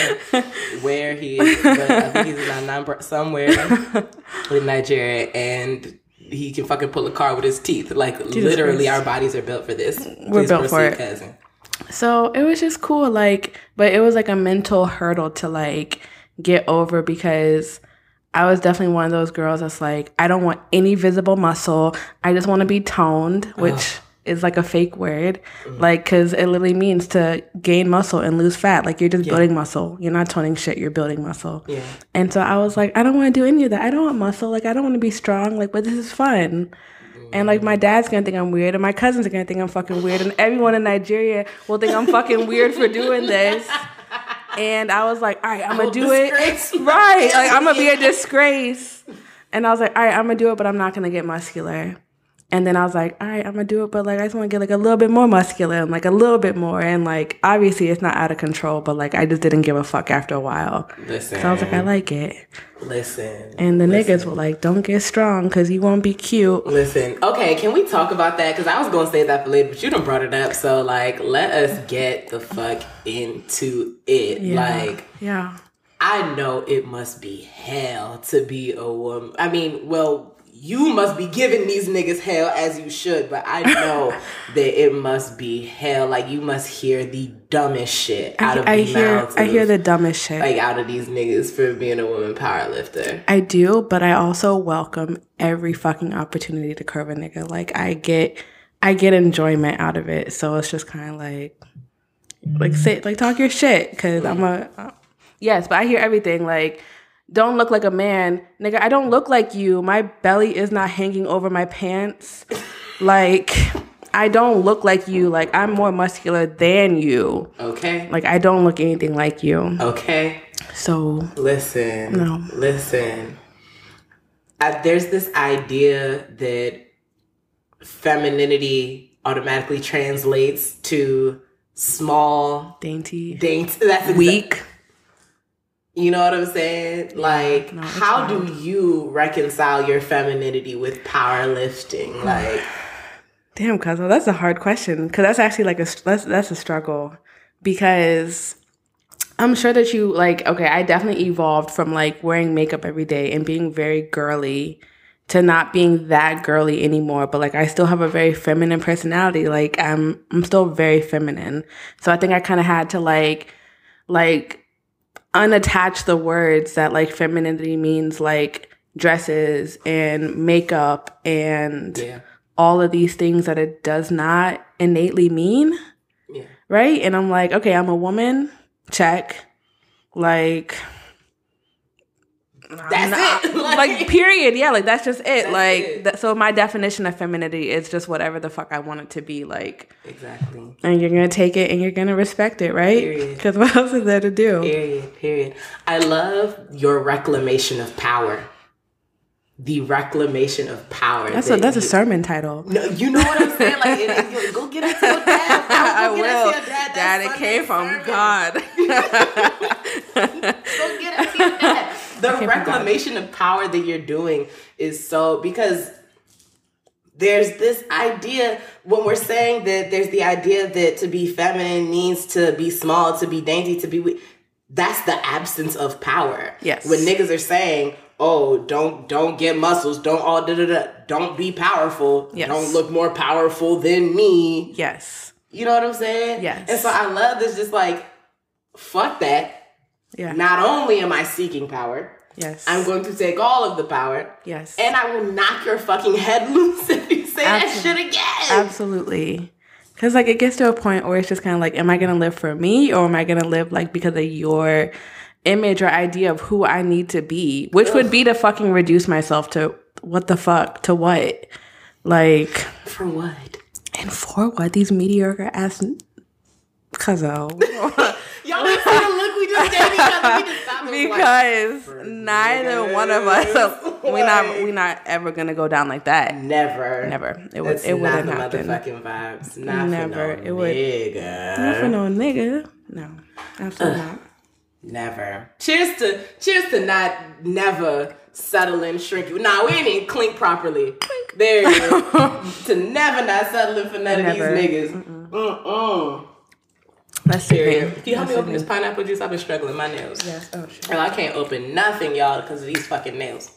where he is, but I think he's in Anambra, somewhere in Nigeria, and he can fucking pull a car with his teeth. Like, Jesus literally, Christ. Our bodies are built for this. We're Please built for it. Cousin. So it was just cool, like, but it was like a mental hurdle to, like, get over because I was definitely one of those girls that's like, I don't want any visible muscle. I just want to be toned, which Ugh. is like a fake word, mm. like, because it literally means to gain muscle and lose fat. Like, you're just yeah. building muscle. You're not toning shit. You're building muscle. Yeah. And so I was like, I don't want to do any of that. I don't want muscle. Like, I don't want to be strong. Like, but this is fun. And, like, my dad's going to think I'm weird, and my cousins are going to think I'm fucking weird, and everyone in Nigeria will think I'm fucking weird for doing this. And I was like, all right, I'm going to do it. Right. Like, I'm going to be a disgrace. And I was like, all right, I'm going to do it, but I'm not going to get muscular. And then I was like, all right, I'm going to do it, but, like, I just want to get, like, a little bit more muscular and, like, a little bit more. And, like, obviously it's not out of control, but, like, I just didn't give a fuck after a while. Listen. So I was like, I like it. Listen. And the listen. niggas were like, don't get strong because you won't be cute. Listen. Okay, can we talk about that? Because I was going to say that for later, but you done brought it up. So, like, let us get the fuck into it. Yeah. Like. Yeah. I know it must be hell to be a woman. I mean, well. You must be giving these niggas hell as you should, but I know that it must be hell. Like, you must hear the dumbest shit out I, of I the hear, mouths. I hear the dumbest shit. Like, out of these niggas for being a woman powerlifter. I do, but I also welcome every fucking opportunity to curve a nigga. Like, I get I get enjoyment out of it. So it's just kind of like, like, sit, like, talk your shit. Because I'm a, uh, yes, but I hear everything. Like, don't look like a man. Nigga, I don't look like you. My belly is not hanging over my pants. Like, I don't look like you. Like, I'm more muscular than you. Okay. Like, I don't look anything like you. Okay. So. Listen. No. Listen. I, there's this idea that femininity automatically translates to small. Dainty. Dainty. That's exactly. Weak. You know what I'm saying? Like, no, how fine. do you reconcile your femininity with powerlifting? Like, damn, Cosmo, that's a hard question because that's actually like a that's that's a struggle because I'm sure that you like okay, I definitely evolved from like wearing makeup every day and being very girly to not being that girly anymore. But like, I still have a very feminine personality. Like, I'm I'm still very feminine. So I think I kind of had to like like. unattach the words that like femininity means, like dresses and makeup and yeah. all of these things that it does not innately mean. Yeah. Right? And I'm like, okay, I'm a woman. Check. Like, that's not, it. Like, like, period. Yeah, like that's just it. That's like, it. Th- so my definition of femininity is just whatever the fuck I want it to be. Like, exactly. And you're gonna take it and you're gonna respect it, right? Because what else is there to do? Period. Period. I love your reclamation of power. the reclamation of power. That's a that's you, a sermon title. No, you know what I'm saying? Like, it, it, it, go get it to your dad. I will. Dad, dad, dad it came sermon. From God. Go get it to your dad. The reclamation of power that you're doing is so, because there's this idea when we're saying that there's the idea that to be feminine means to be small, to be dainty, to be weak. That's the absence of power. Yes. When niggas are saying, oh, don't don't get muscles, don't all da da da, don't be powerful, yes. Don't look more powerful than me. Yes. You know what I'm saying? Yes. And so I love this, just like, fuck that. Yeah. Not only am I seeking power, yes, I'm going to take all of the power. Yes. And I will knock your fucking head loose if you say Absol- that shit again. Absolutely. Because, like, it gets to a point where it's just kind of like, am I going to live for me, or am I going to live, like, because of your image or idea of who I need to be? Which Ugh. Would be to fucking reduce myself to what the fuck? To what? Like. For what? And for what? These mediocre-ass cuzzo. Y'all didn't see the look we just gave each other. We just stopped because like, neither one of us, so we not we not ever gonna go down like that. Never, never. It would, it wouldn't happen. Not the motherfucking vibes. Not never. For no it would. Nigga. Not for no nigga. No, absolutely Ugh. Not. Never. Cheers to cheers to not never settling, shrinking. Nah, we ain't even clink properly. Clink. There you go. To never not settling for none never. Of these niggas. Mm mm. That's serious. Can you help That's me open this pineapple juice? I've been struggling my nails. Yes. Oh shit. Girl, I can't open nothing, y'all, because of these fucking nails.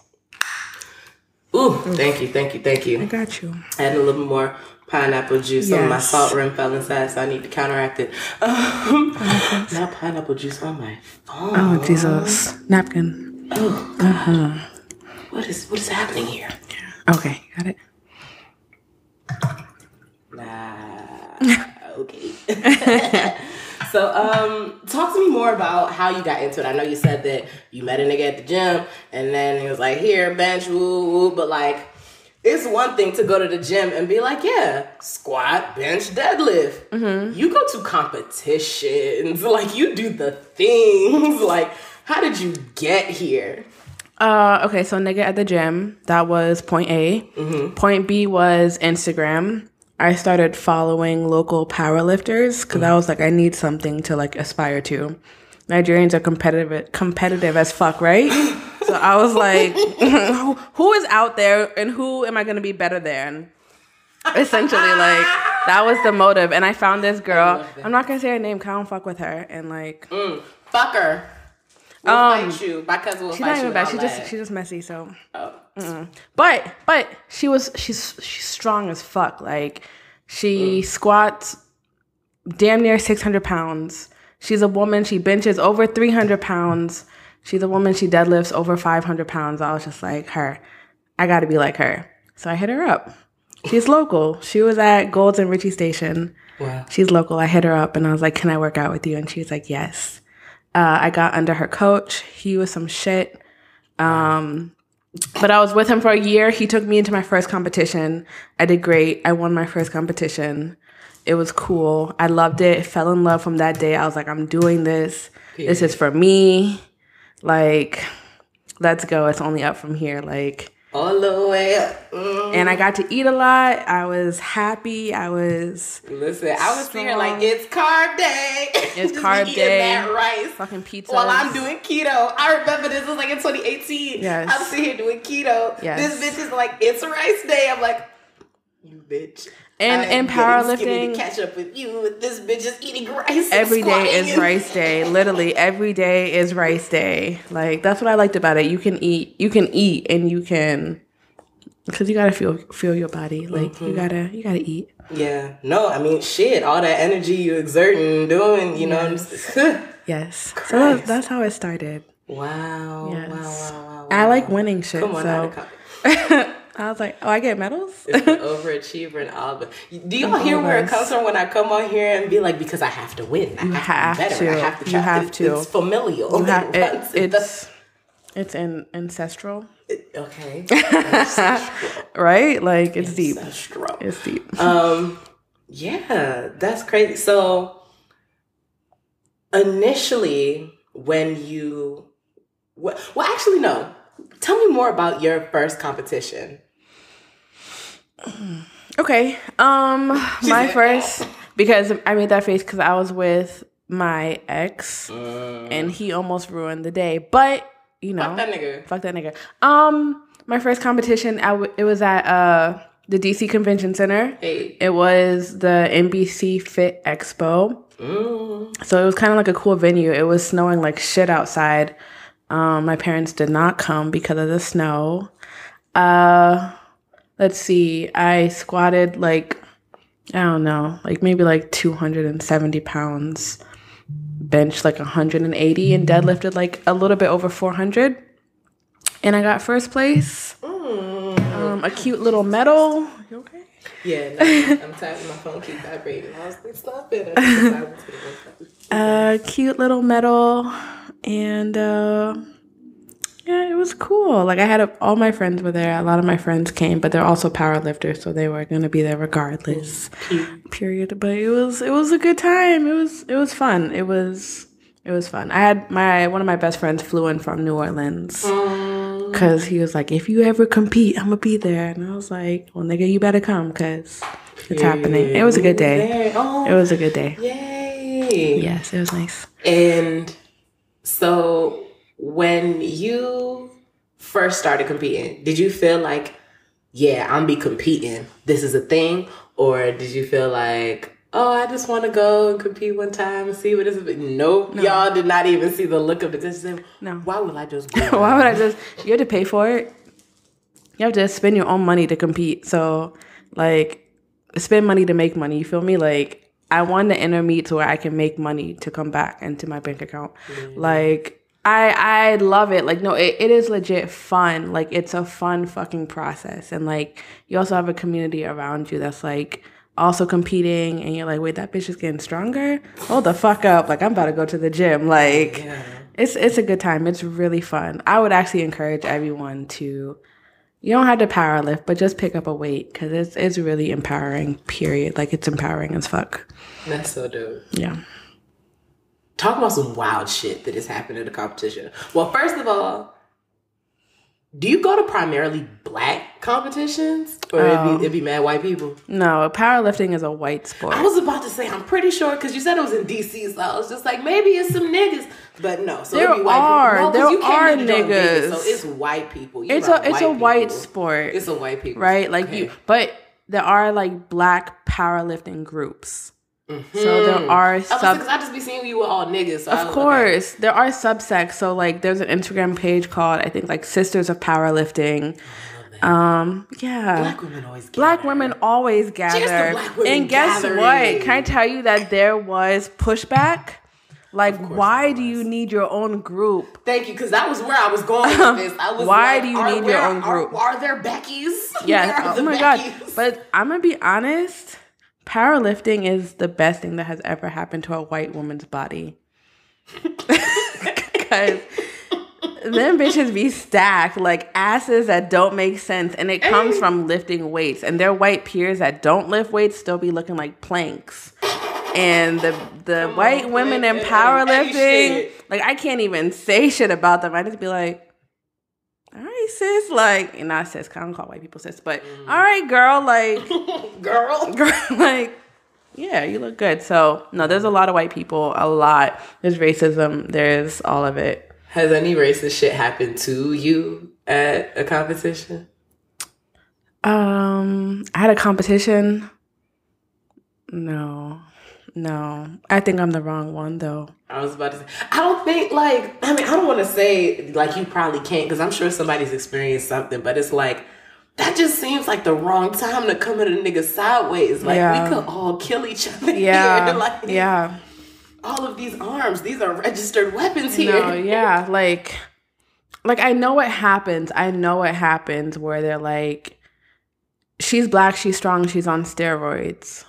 Ooh, mm. thank you, thank you, thank you. I got you. Add a little more pineapple juice. Yes. Some of my salt rim fell inside, so I need to counteract it. Um, oh, now pineapple juice on my phone. Oh Jesus! Napkin. Oh God. Uh-huh. What is what is happening here? Okay, got it. Nah. Okay. So, um, talk to me more about how you got into it. I know you said that you met a nigga at the gym, and then he was like, here, bench, woo, woo. But, like, it's one thing to go to the gym and be like, yeah, squat, bench, deadlift. Mm-hmm. You go to competitions. Like, you do the things. Like, how did you get here? Uh, okay, so nigga at the gym, that was point A. Mm-hmm. Point B was Instagram. I started following local powerlifters because mm-hmm. I was like, I need something to like aspire to. Nigerians are competitive, competitive as fuck, right? So I was like, who, who is out there and who am I going to be better than? Essentially, like that was the motive. And I found this girl. I'm not going to say her name. 'Cause I don't fuck with her. And like, mm, fuck her. We'll um, fight you. My cousin will fight you. She's not even bad. She just, she's just messy. So. Oh. Mm-mm. But but she was she's she's strong as fuck. Like she mm. squats damn near six hundred pounds. She's a woman. She benches over three hundred pounds. She's a woman. She deadlifts over five hundred pounds. I was just like her. I got to be like her. So I hit her up. She's local. She was at Gold's and Ritchie Station. Wow. She's local. I hit her up and I was like, "Can I work out with you?" And she was like, "Yes." Uh, I got under her coach. He was some shit. Um. Wow. But I was with him for a year. He took me into my first competition. I did great. I won my first competition. It was cool. I loved it. I fell in love from that day. I was like, I'm doing this. Yeah. This is for me. Like, let's go. It's only up from here. Like, all the way up. Mm. And I got to eat a lot. I was happy. I was. Listen, I was strong. Here like, it's carb day. It's carb day. That rice. Fucking pizza. While I'm doing keto. I remember this was like in twenty eighteen. Yes. I'm sitting here doing keto. Yes. This bitch is like, it's rice day. I'm like, you bitch. And in powerlifting, to catch up with you. This bitch is eating rice. Every day is rice day. Literally, every day is rice day. Like that's what I liked about it. You can eat, you can eat, and you can, because you gotta feel feel your body. Like mm-hmm. you gotta you gotta eat. Yeah. No, I mean shit. All that energy you exerting, doing, you yes. know. Yes. Christ. So that's, that's how it started. Wow. Yes. Wow, wow, wow, wow. I like winning shit. Come on, so. I was like, oh, I get medals? It's an overachiever and all. But do y'all hear where it comes from when I come on here and be like, because I have to win. I you have, have to be better. To. I have to try. You have it's, to. It's familial. Ha- it, it's it's, it's an ancestral. It, okay. Ancestral. Right? Like, it's ancestral. Deep. It's deep. Um, yeah, that's crazy. So, initially, when you... Well, well actually, no. Tell me more about your first competition. Okay. Um, my first, because I made that face because I was with my ex uh, and he almost ruined the day. But, you know. Fuck that nigga. Fuck that nigga. Um, my first competition, I w- it was at uh the D C Convention Center. Hey. It was the N B C Fit Expo. Ooh. So it was kind of like a cool venue. It was snowing like shit outside. Um, my parents did not come because of the snow. Uh, let's see. I squatted like, I don't know, like maybe like two hundred seventy pounds, benched like one hundred eighty, and deadlifted like a little bit over four hundred. And I got first place. Mm. Um, a cute little medal. You okay? Yeah, no, I'm tired. My phone keeps vibrating. I was like, stop it. A cute little medal. And uh, yeah, it was cool. Like I had a, all my friends were there. A lot of my friends came, but they're also powerlifters, so they were gonna be there regardless. Mm. Period. But it was it was a good time. It was it was fun. It was it was fun. I had my one of my best friends flew in from New Orleans because mm. he was like, if you ever compete, I'm gonna be there. And I was like, well, nigga, you better come because it's yeah, happening. It was a good day. Oh, it was a good day. Yay! Yes, it was nice. And. So when you first started competing, did you feel like, yeah, I'm be competing, this is a thing? Or did you feel like, oh, I just want to go and compete one time and see what this is? Nope. No. Y'all did not even see the look of the decision. No. Why would I just go? Why would I just? You have to pay for it. You have to spend your own money to compete. So, like, spend money to make money. You feel me? Like. I want to enter me to where I can make money to come back into my bank account. Mm. Like, I I love it. Like, no, it, it is legit fun. Like, it's a fun fucking process. And, like, you also have a community around you that's, like, also competing. And you're like, wait, that bitch is getting stronger? Hold the fuck up. Like, I'm about to go to the gym. Like, yeah. it's it's a good time. It's really fun. I would actually encourage everyone to... You don't have to power lift, but just pick up a weight because it's it's really empowering, period. Like, it's empowering as fuck. That's so dope. Yeah. Talk about some wild shit that has happened at a competition. Well, first of all, do you go to primarily black competitions? Or oh. it'd, be, it'd be mad white people? No, powerlifting is a white sport. I was about to say, I'm pretty sure, because you said it was in D C, so I was just like, maybe it's some niggas. But no, so there it'd be white are, people. No, there are niggas. Vegas, so it's white people. You it's a it's white a white people. sport. It's a white people, right? Like okay. you, but there are like black powerlifting groups. Mm-hmm. So there are. Sub- I, was, I just be seeing you were all niggas. So of course, there are subsects. So like, there's an Instagram page called I think like Sisters of Powerlifting. Um. Yeah. Black women always gather. Black women always gather. Black women and guess gathering. What? Can I tell you that there was pushback? Like, why do you need your own group? Thank you, because that was where I was going with this. I was why like, do you are, need where, your own group? Are, are there Becky's? Yes. Oh, the my Becky's? God. But I'm going to be honest. Powerlifting is the best thing that has ever happened to a white woman's body. Because... them bitches be stacked like asses that don't make sense, and it comes hey. from lifting weights. And their white peers that don't lift weights still be looking like planks. And the the Come white on, women man, in powerlifting, like I can't even say shit about them. I just be like, all right, sis, like, and not sis, I don't call white people sis, but mm. all right, girl, like, girl, girl, like. Yeah, you look good. So no, there's a lot of white people, a lot. There's racism. There's all of it. Has any racist shit happened to you at a competition? Um, I had a competition. No, no. I think I'm the wrong one, though. I was about to say, I don't think, like, I mean, I don't want to say, like, you probably can't, because I'm sure somebody's experienced something, but it's like, that just seems like the wrong time to come at a nigga sideways. Like, yeah. we could all kill each other yeah. here. Like, yeah. all of these arms, these are registered weapons here. No, yeah, like, like I know what happens. I know what happens where they're like, she's black, she's strong, she's on steroids.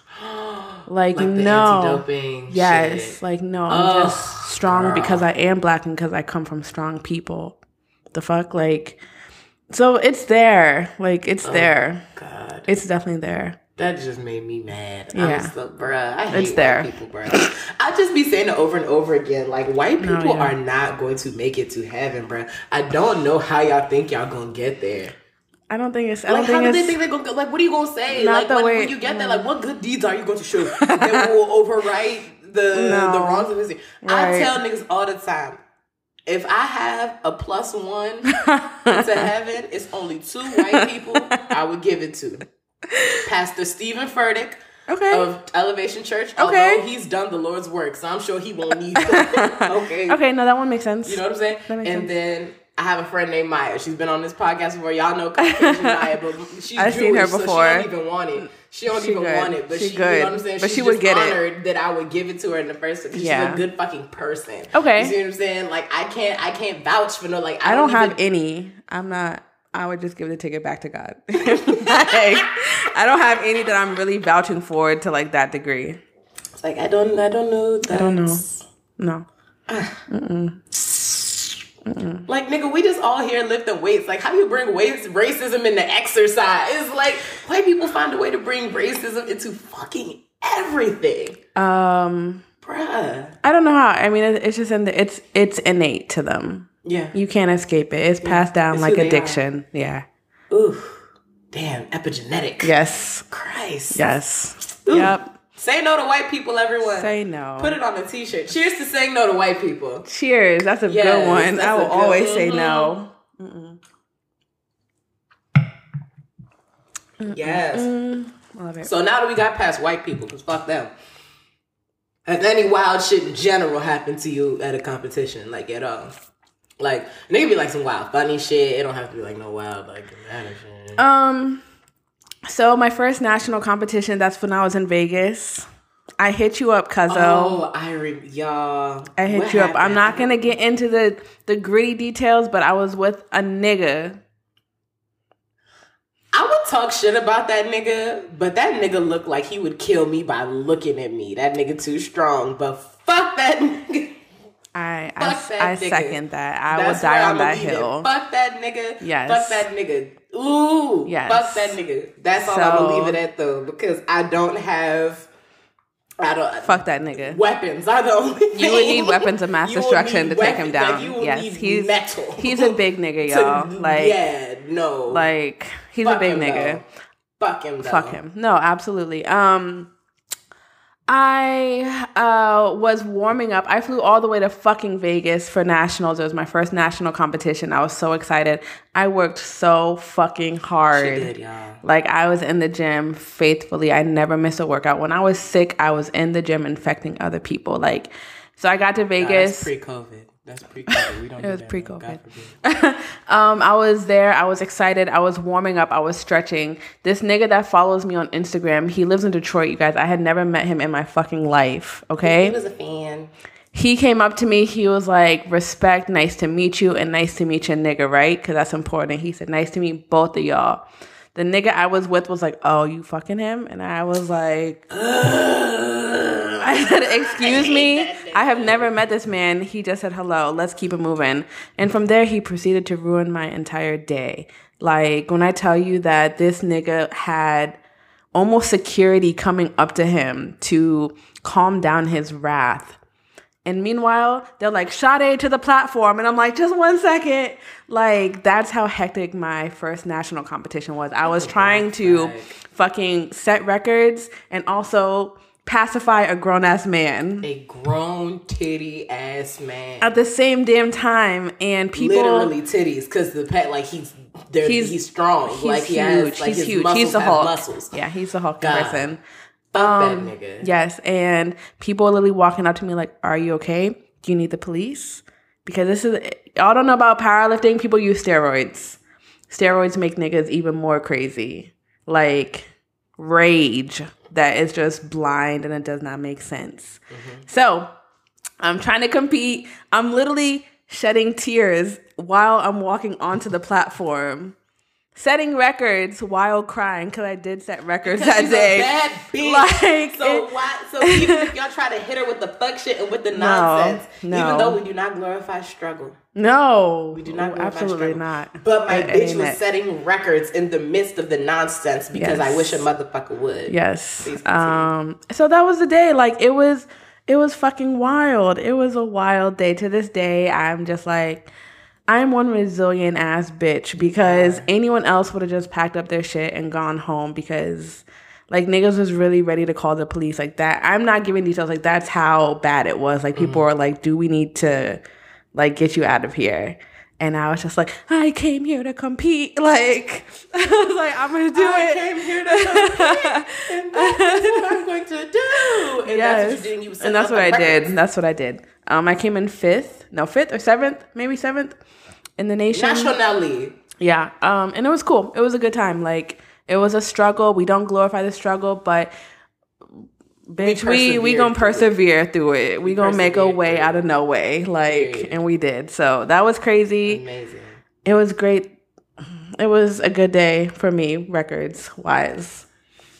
Like, like no, anti-doping yes, shit. Like no, I'm oh, just strong girl. Because I am black and because I come from strong people. The fuck, like, so it's there, like it's oh, there. God, it's definitely there. That just made me mad. Yeah. I was like, bruh, I hate it's there. white people, bruh. I just be saying it over and over again. Like, white people no, yeah. are not going to make it to heaven, bruh. I don't know how y'all think y'all gonna get there. I don't think it's... I like, don't how think do they think they're going to... Like, what are you going to say? Not like, the when, way, when you get mm. there, like, what good deeds are you going to show that will overwrite the, no. the wrongs of history? Right. I tell niggas all the time, if I have a plus one into heaven, it's only two white people I would give it to. Pastor Stephen Furtick okay. of Elevation Church. Okay. Although he's done the Lord's work, so I'm sure he won't need that. Okay. Okay, no, that one makes sense. You know what I'm saying? That makes and sense. Then... I have a friend named Mia. She's been on this podcast before. Y'all know Caucasian Mia, but she's I've Jewish, seen her before. So she don't even want it. She don't she even good. want it, but she, she good. You know what I'm saying? But she's she would just get honored it. that I would give it to her in the first place. Yeah. She's a good fucking person. Okay, you see what I'm saying? Like I can't, I can't vouch for no. Like I, I don't, don't even, have any. I'm not. I would just give the ticket back to God. Like, I don't have any that I'm really vouching for to like that degree. It's like I don't, I don't know. That. I don't know. No. Mm-mm. Mm-mm. Like, nigga, we just all here lifting weights. Like, how do you bring weights, racism into exercise? It's like, white people find a way to bring racism into fucking everything. Um, Bruh. I don't know how. I mean, it's just in the, it's it's innate to them. Yeah. You can't escape it. It's yeah. passed down it's like addiction. Yeah. Ooh. Damn. Epigenetic. Yes. Christ. Yes. Ooh. Yep. Say no to white people, everyone. Say no. Put it on a t-shirt. Cheers to saying no to white people. Cheers. That's a yes, good one. I will always one. say no. Mm-mm. Yes. Mm-mm. Love it. So now that we got past white people, because fuck them. Has any wild shit in general happened to you at a competition? Like, at all? Like, nigga be like some wild funny shit. It don't have to be like no wild, like, dramatic shit. Um... So my first national competition, that's when I was in Vegas. I hit you up, Cuzzo. Oh, I re- y'all. I hit what you happened? up. I'm not going to get into the, the gritty details, but I was with a nigga. I would talk shit about that nigga, but that nigga looked like he would kill me by looking at me. That nigga too strong, but fuck that nigga. I I, that I second that. I that's will die on I'm that hill. It. Fuck that nigga. Yes. Fuck that nigga. Ooh, yes. Fuck that nigga. That's so, all I'm gonna leave it at though, because I don't have, I don't fuck that nigga weapons. I don't. You would need weapons of mass destruction to weapons, take him down. Like, you will yes, need he's metal. He's a big nigga, y'all. To, like yeah, no, like he's fuck a big nigga. Though. Fuck him. Though. Fuck him. No, absolutely. Um, I uh was warming up. I flew all the way to fucking Vegas for nationals. It was my first national competition. I was so excited. I worked so fucking hard. She did, y'all. Like, I was in the gym faithfully. I never missed a workout. When I was sick, I was in the gym infecting other people. Like, so I got to Vegas. No, that's pre-COVID. That's pre-COVID. We don't it was do pre-COVID. um, I was there. I was excited. I was warming up. I was stretching. This nigga that follows me on Instagram, he lives in Detroit, you guys. I had never met him in my fucking life, okay? He was a fan. He came up to me. He was like, respect, nice to meet you, and nice to meet your nigga, right? Because that's important. He said, nice to meet both of y'all. The nigga I was with was like, oh, you fucking him? And I was like... I said, excuse I me, I have never met this man. He just said, hello, let's keep it moving. And from there, he proceeded to ruin my entire day. Like, when I tell you that this nigga had almost security coming up to him to calm down his wrath. And meanwhile, they're like, Sade to the platform. And I'm like, just one second. Like, that's how hectic my first national competition was. I was oh, trying to God. fucking set records and also... pacify a grown-ass man. A grown titty-ass man. At the same damn time, and people... Literally titties, because the pet, like, he's he's, he's strong. He's like, huge. He has, like, he's his huge. Muscles he's the Hulk. Muscles. Yeah, he's the Hulk God. person. Fuck um, that nigga. Yes, and people are literally walking up to me like, are you okay? Do you need the police? Because this is... Y'all don't know about powerlifting. People use steroids. Steroids make niggas even more crazy. Like... rage that is just blind and it does not make sense. Mm-hmm. So I'm trying to compete. I'm literally shedding tears while I'm walking onto the platform. Setting records while crying, because I did set records that she's day. A bad bitch. Like, so it, why? So even if y'all try to hit her with the fuck shit and with the nonsense, no, no. even though we do not glorify struggle, no, we do not glorify absolutely struggle. Not. But my it, bitch it was it. setting records in the midst of the nonsense because yes. I wish a motherfucker would. Yes. Um. So that was the day. Like it was, it was fucking wild. It was a wild day. To this day, I'm just like. I'm one resilient ass bitch because yeah. anyone else would have just packed up their shit and gone home because like niggas was really ready to call the police like that. I'm not giving details. Like that's how bad it was. Like people were mm-hmm. like, do we need to like get you out of here? And I was just like, I came here to compete. Like, I was like, I'm going to do I it. I came here to compete. And that's what I'm going to do. And yes. that's what you did. You and that's what I records. did. That's what I did. Um, I came in fifth. No, fifth or seventh. Maybe seventh in the nation. Nationally. Yeah. Um, and it was cool. It was a good time. Like, it was a struggle. We don't glorify the struggle, but... Bitch, we, we gonna persevere through it. We, we gonna make a way out of no way. Like, and we did. So that was crazy. Amazing. It was great. It was a good day for me, records wise.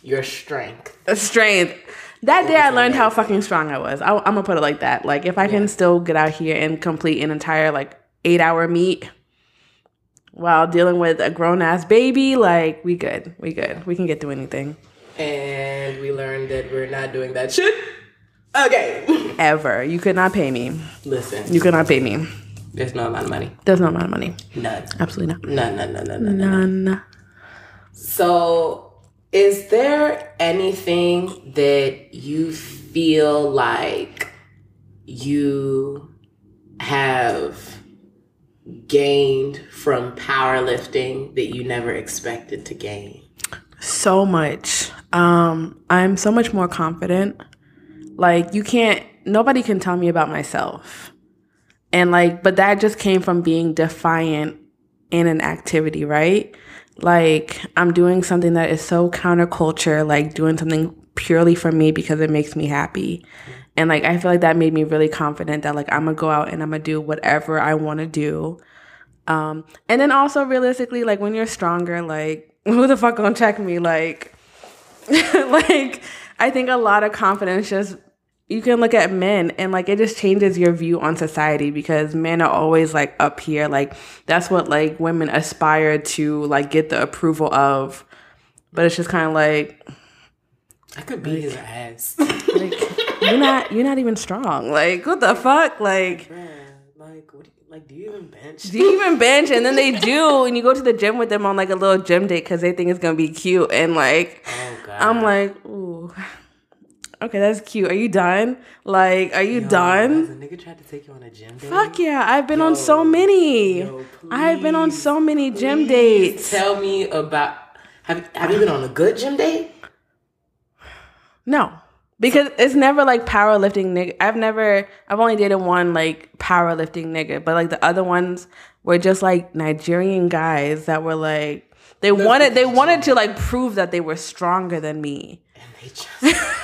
Your strength. A strength. That day I learned how fucking strong I was. I, I'm gonna put it like that. Like, if I can yeah. still get out here and complete an entire, like, eight hour meet while dealing with a grown ass baby, like, we good. We good. We can get through anything. And we learned that we're not doing that shit okay. Ever. You could not pay me. Listen. You could not pay me. There's no amount of money. There's no amount of money. None. Absolutely not. None, none, none, none, none. None. none. So is there anything that you feel like you have gained from powerlifting that you never expected to gain? So much. Um, I'm so much more confident. Like, you can't, nobody can tell me about myself. And like, but that just came from being defiant in an activity, right? Like, I'm doing something that is so counterculture, like doing something purely for me because it makes me happy. And like, I feel like that made me really confident that like, I'm gonna go out and I'm gonna do whatever I wanna do. Um, and then also realistically, like when you're stronger, like, who the fuck gonna check me? Like, like I think a lot of confidence just, you can look at men and like it just changes your view on society because men are always like up here. Like that's what like women aspire to like get the approval of. But it's just kind of like. I could beat like, his ass. Like, you're not, you're not even strong. Like what the fuck? Like. Like, what do you, like, do you even bench? Do you even bench? And then they do, and you go to the gym with them on like a little gym date because they think it's gonna be cute. And like, oh, God. I'm like, ooh, okay, that's cute. Are you done? Like, are you yo, done? Has a nigga tried to take you on a gym date? Fuck yeah, I've been yo, on so many. Yo, please, I've been on so many gym dates. Tell me about. Have Have you been on a good gym date? No. Because it's never like powerlifting nigga. I've never, I've only dated one like powerlifting nigga, but like the other ones were just like Nigerian guys that were like, they Those wanted, they wanted to like prove that they were stronger than me. And they just,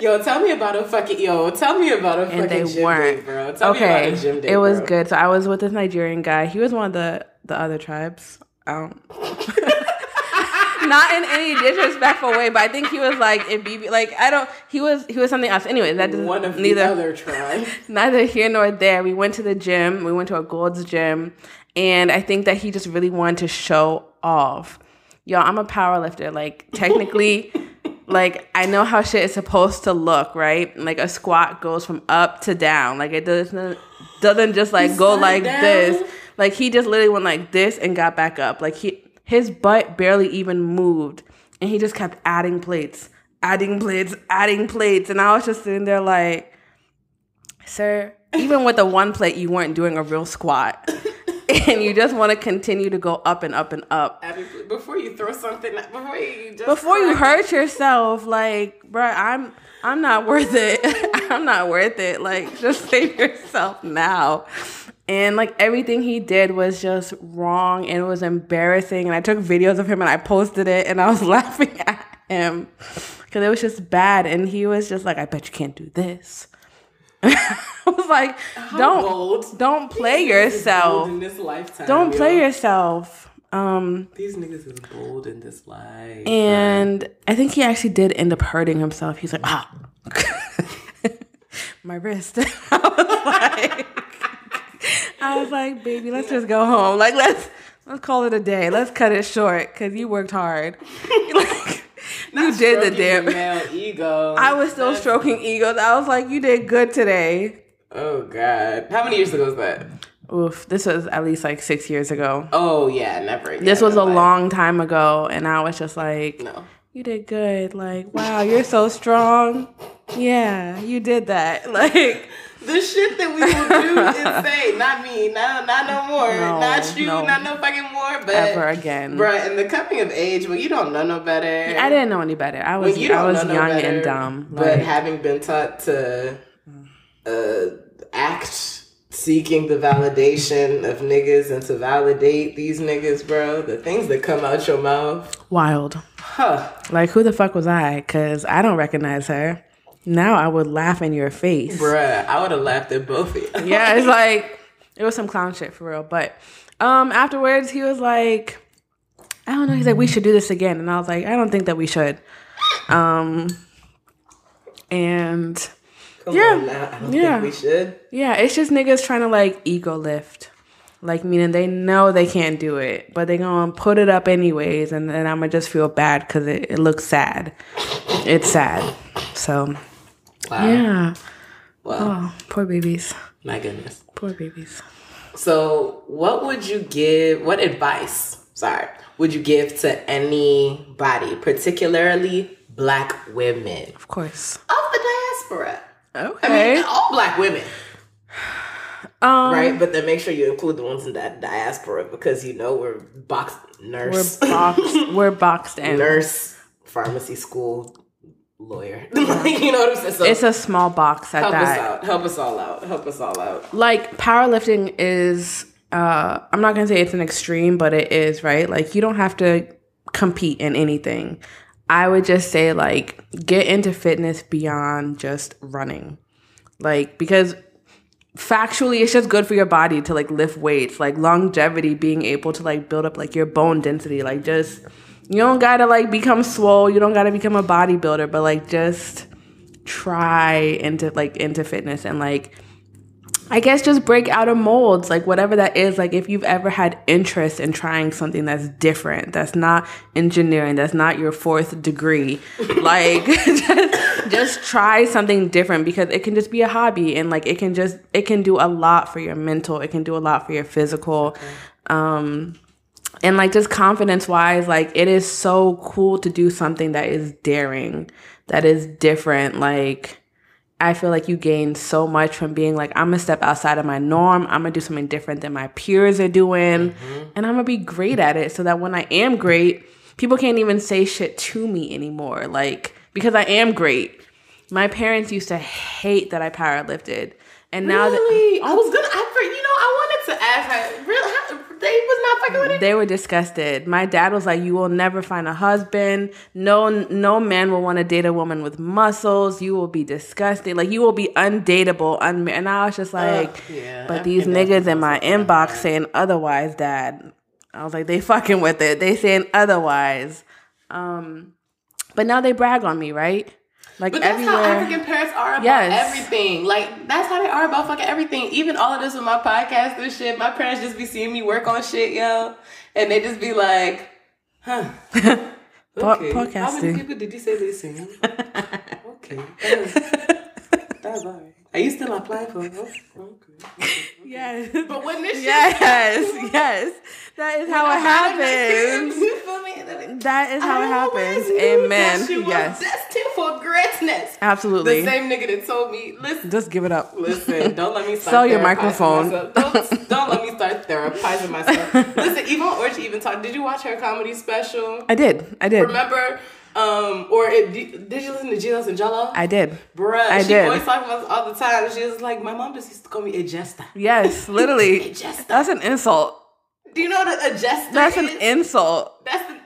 yo, tell me about a fucking, yo, tell me about a fucking and they gym weren't. Day, bro. Tell okay. me about a gym day, It was bro. good. So I was with this Nigerian guy. He was one of the, the other tribes. I don't Not in any disrespectful way, but I think he was like it be like I don't. He was he was something else. Anyway, that doesn't one of neither, the other tribe. Neither here nor there. We went to the gym. We went to a Gold's gym, and I think that he just really wanted to show off. Yo, I'm a power lifter. Like technically, like I know how shit is supposed to look, right? Like a squat goes from up to down. Like it doesn't doesn't just like He's go like down. this. Like he just literally went like this and got back up. Like he. His butt barely even moved, and he just kept adding plates, adding plates, adding plates, and I was just sitting there like, sir, even with the one plate, you weren't doing a real squat, and you just want to continue to go up and up and up. Before you throw something, before you just before you hurt yourself, like, bruh, I'm I'm not worth it. I'm not worth it. Like, just save yourself now. And like everything he did was just wrong and it was embarrassing. And I took videos of him and I posted it and I was laughing at him because it was just bad. And he was just like, I bet you can't do this. I was like, don't, don't play yourself. Don't play yourself. Um, These niggas is bold in this life. And um, I think he actually did end up hurting himself. He's like, ah, my wrist. I was like, I was like, baby, let's just go home. Like, let's let's call it a day. Let's cut it short because you worked hard. Like, you did the damn male ego. I was still That's... stroking egos. I was like, you did good today. Oh God, how many years ago was that? Oof, this was at least like six years ago. Oh yeah, never again. This was a long time ago, and I was just like, no, you did good. Like, wow, you're so strong. Yeah, you did that. Like. The shit that we will do is say, not me, not, not no more, no, not you, no. not no fucking more, but... Ever again. Bruh, in the coming of age, when you don't know no better... Yeah, I didn't know any better. I was you I was young no better, and dumb. Like, but having been taught to uh, act seeking the validation of niggas and to validate these niggas, bro, the things that come out your mouth... Wild. Huh. Like, who the fuck was I? Because I don't recognize her. Now I would laugh in your face. Bruh, I would have laughed at both of you. Yeah, it's like, it was some clown shit for real. But um, afterwards, he was like, I don't know. He's like, we should do this again. And I was like, I don't think that we should. Um, And Come yeah. on now. I don't yeah. think we should. Yeah, it's just niggas trying to like ego lift. Like, meaning they know they can't do it, but they gonna put it up anyways. And then I'm gonna just feel bad because it, it looks sad. It's sad. So... Wow. Yeah. Wow. Oh, poor babies. My goodness. Poor babies. So what would you give, what advice, sorry, would you give to anybody, particularly Black women? Of course. Of the diaspora. Okay. I mean, all Black women. Um, right? But then make sure you include the ones in that diaspora because, you know, we're boxed nurse. We're boxed, we're boxed in. Nurse, pharmacy school. Lawyer. Like, you know what I'm saying? So it's a small box at help that. Help us out. Help us all out. Help us all out. Like, powerlifting is, uh, I'm not going to say it's an extreme, but it is, right? Like, you don't have to compete in anything. I would just say, like, get into fitness beyond just running. Like, because factually, it's just good for your body to, like, lift weights. Like, longevity, being able to, like, build up, like, your bone density. Like, just... You don't gotta like become swole. You don't gotta become a bodybuilder, but like just try into like into fitness and like I guess just break out of molds, like whatever that is. Like if you've ever had interest in trying something that's different, that's not engineering, that's not your fourth degree, like just, just try something different because it can just be a hobby and like it can just it can do a lot for your mental, it can do a lot for your physical. Um, And, like, just confidence-wise, like, it is so cool to do something that is daring, that is different. Like, I feel like you gain so much from being, like, I'm going to step outside of my norm. I'm going to do something different than my peers are doing. Mm-hmm. And I'm going to be great at it so that when I am great, people can't even say shit to me anymore. Like, because I am great. My parents used to hate that I powerlifted. And now really? That, I was going to, you know, I wanted to ask, like, really? How, They was not fucking with it. They were disgusted. My dad was like, "You will never find a husband. No, no man will want to date a woman with muscles. You will be disgusting. Like you will be undateable." Un- and I was just like, uh, yeah, "But I these niggas in my inbox that. saying otherwise, Dad." I was like, "They fucking with it. They saying otherwise." Um, but now they brag on me, right? Like but that's everywhere. How African parents are about yes. everything. Like, that's how they are about fucking everything. Even all of this with my podcast and shit, my parents just be seeing me work on shit, yo. And they just be like, huh. Okay. Podcasting. How many people did you say listen? Okay. That's all right. Are you still applying for it? Okay. Okay. Yes. But when this shit Yes, happens, yes. That is how it happens. You feel me? That is how it happens. Amen. She yes. was destined for greatness. Absolutely. The same nigga that told me, listen. Just give it up. Listen, don't let me start Sell your microphone. Myself. Don't, don't let me start therapizing myself. Listen, Yvonne Orji even talked. Did you watch her comedy special? I did. I did. Remember? Um, or it, did you listen to Ginos and Jello? I did. Bruh, I she did. always talking about this all the time. She was like, my mom just used to call me a jester. Yes, literally. A jester. That's an insult. Do you know what a jester That's is? an insult. That's an-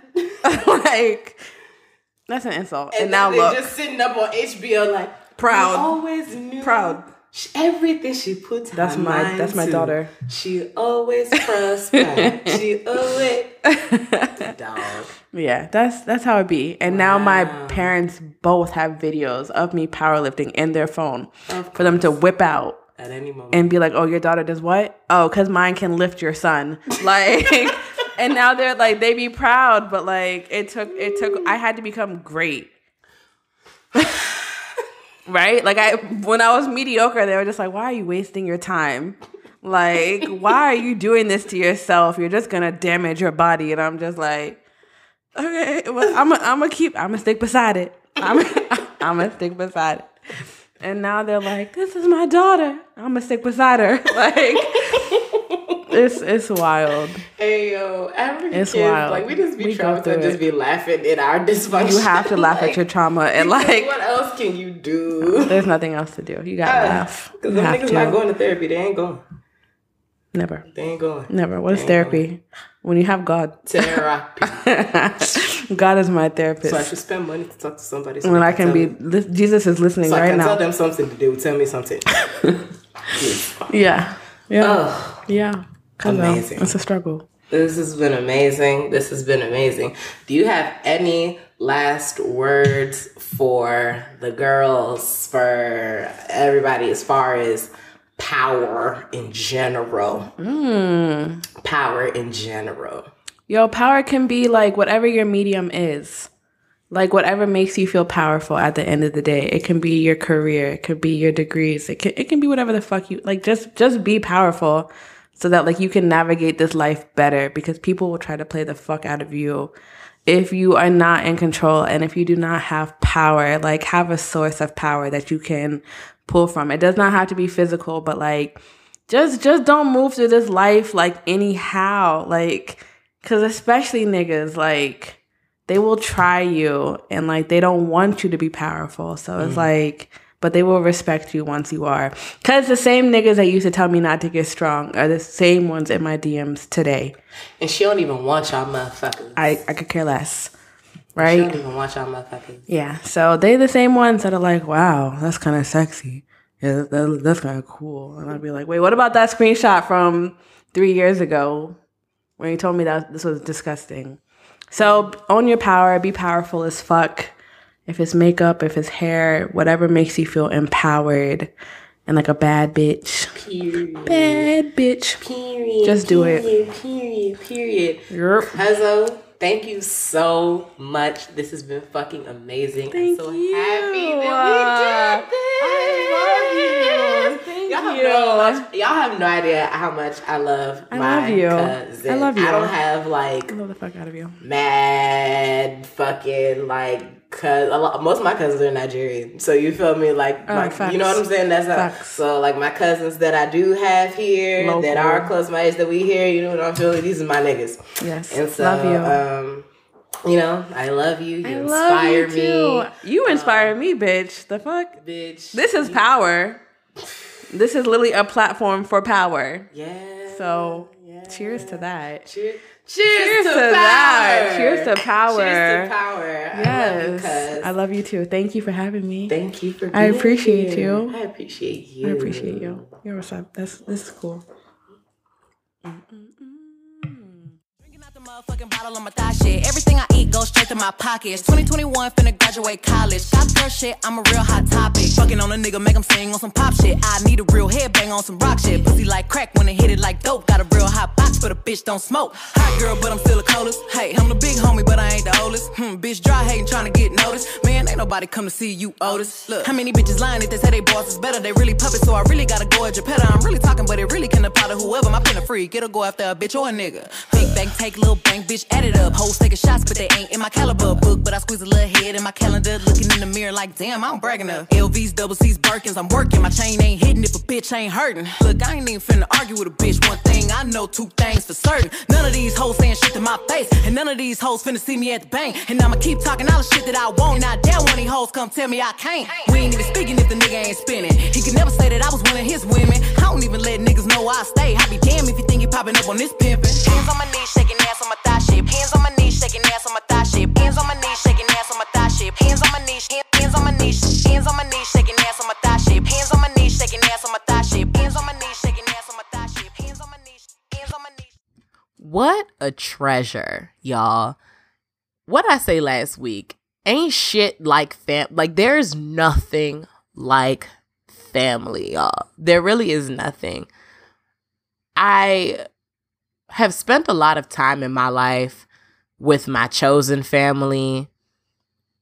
like, that's an insult. And, and now look. Just sitting up on H B O like, proud. We always knew. Proud. She, everything she puts that's her my mind that's my to, daughter. She always prospers. She always dog. Yeah, that's that's how it be. And wow. Now my parents both have videos of me powerlifting in their phone for them to whip out at any moment and be like, "Oh, your daughter does what? Oh, because mine can lift your son." Like. And now they're like, they be proud, but like it took, it took, I had to become great. Right? Like I, when I was mediocre, they were just like, why are you wasting your time? Like, why are you doing this to yourself? You're just going to damage your body. And I'm just like, okay, well, I'm going I'm to keep, I'm going to stick beside it. I'm, I'm going to stick beside it. And now they're like, this is my daughter. I'm going to stick beside her. Like. It's it's wild. Hey yo, African kids, wild. Like we just be traumatized and just be laughing at our dysfunction. You have to laugh like, at your trauma and like what else can you do? There's nothing else to do. You gotta uh, laugh. Because them niggas to. Not going to therapy. They ain't going. Never. They ain't going. Never. What they is therapy? Going. When you have God. Therapy. God is my therapist. So I should spend money to talk to somebody. So when I can, can be, li- Jesus is listening so right I can now. Tell them something to do. Tell me something. yeah. Yeah. Oh. Yeah. Amazing. It's a struggle. This has been amazing. This has been amazing. Do you have any last words for the girls, for everybody as far as power in general? Mm. Power in general. Yo, power can be like whatever your medium is. Like whatever makes you feel powerful at the end of the day. It can be your career. It could be your degrees. It can, it can be whatever the fuck you like. Just just be powerful. So that like you can navigate this life better because people will try to play the fuck out of you if you are not in control and if you do not have power. Like have a source of power that you can pull from. It does not have to be physical, but like just just don't move through this life like anyhow. Like because especially niggas, like they will try you and like they don't want you to be powerful. So mm-hmm. It's like. But they will respect you once you are. Because the same niggas that used to tell me not to get strong are the same ones in my D Ms today. And she don't even want y'all motherfuckers. I, I could care less. Right? She don't even want y'all motherfuckers. Yeah. So they the same ones that are like, wow, that's kind of sexy. Yeah, that, that's kind of cool. And I'd be like, wait, what about that screenshot from three years ago when you told me that this was disgusting? So own your power. Be powerful as fuck. If it's makeup, if it's hair, whatever makes you feel empowered and like a bad bitch. Period. Bad bitch. Period. Just do period, it. Period. Period. Yep. Cuzzo, thank you so much. This has been fucking amazing. Thank I'm so you. Happy that we did this. I love you. Thank y'all you. Have no, y'all have no idea how much I love I my love you. Cousin. I love you. I don't have like I love the fuck out of you. Mad fucking like Cause a lot, most of my cousins are Nigerian, so you feel me, like, oh, my, you know what I'm saying. That's how, so like my cousins that I do have here, local. That are close my age, that we hear, you know what I'm feeling. These are my niggas. Yes, and so love you. um you know, I love you. You I inspire love you me. Too. You inspire um, me, bitch. The fuck, bitch. This is power. This is literally a platform for power. Yeah. So yeah. Cheers to that. Cheers. Cheers, Cheers to, to power. That. Cheers to power. Cheers to power. Yes. I love, I love you too. Thank you for having me. Thank you for being I appreciate here. You. I appreciate you. I appreciate you. You're what's up. That's this is cool. Drinking out the motherfucking bottle on my thigh shit. Everything I eat goes straight to my pockets. twenty twenty-one finna graduate college. Stop girl shit, I'm a real hot topic. Fucking on a nigga, make him sing on some pop shit. I need a real headbang on some rock shit. Pussy like crack when it hit it like dope. Got a real hot box, but a bitch don't smoke. Hot girl, but I'm still a coldest. Hey, I'm the big homie, but I ain't the oldest. Hmm, bitch dry hating, trying to get noticed. Man, ain't nobody come to see you, Otis. Look, how many bitches lying if they say they boss is better? They really puppets, so I really gotta go at your pet. I'm really talking, but it really can apply to whoever. My pen a freak, it'll go after a bitch or a nigga. Big bang, take little bang, bitch, add it up. Hoes taking shots, but they ain't in my caliber book. But I squeeze a little head in my calendar, looking in the mirror like, damn, I'm bragging up. L V's, double C's, Birkins, I'm working. My chain ain't hitting if a bitch ain't hurting. Look, I ain't even finna argue with a bitch. One thing I know, two things for certain. None of these hoes saying shit to my face, and none of these hoes finna see me at the bank. And I'ma keep talking all the shit that I want, and I dare one of these hoes come tell me I can't. We ain't even speaking if the nigga ain't spinning. He could never say that I was one of his women. I don't even let niggas know I stay. I be damn if you think you popping up on this pimping. Hands on my knees, shaking ass on my thigh shit. Hands on my knees, shaking ass on my thigh shit. Hands on my knees, shaking ass on my thigh shit. Hands on my knees, hands on my knees, hands on my knees, shaking ass on my thigh shit. Hands on my knees, shaking ass on my What a treasure, y'all. What I say last week, ain't shit like fam. Like, there's nothing like family, y'all. There really is nothing. I have spent a lot of time in my life with my chosen family,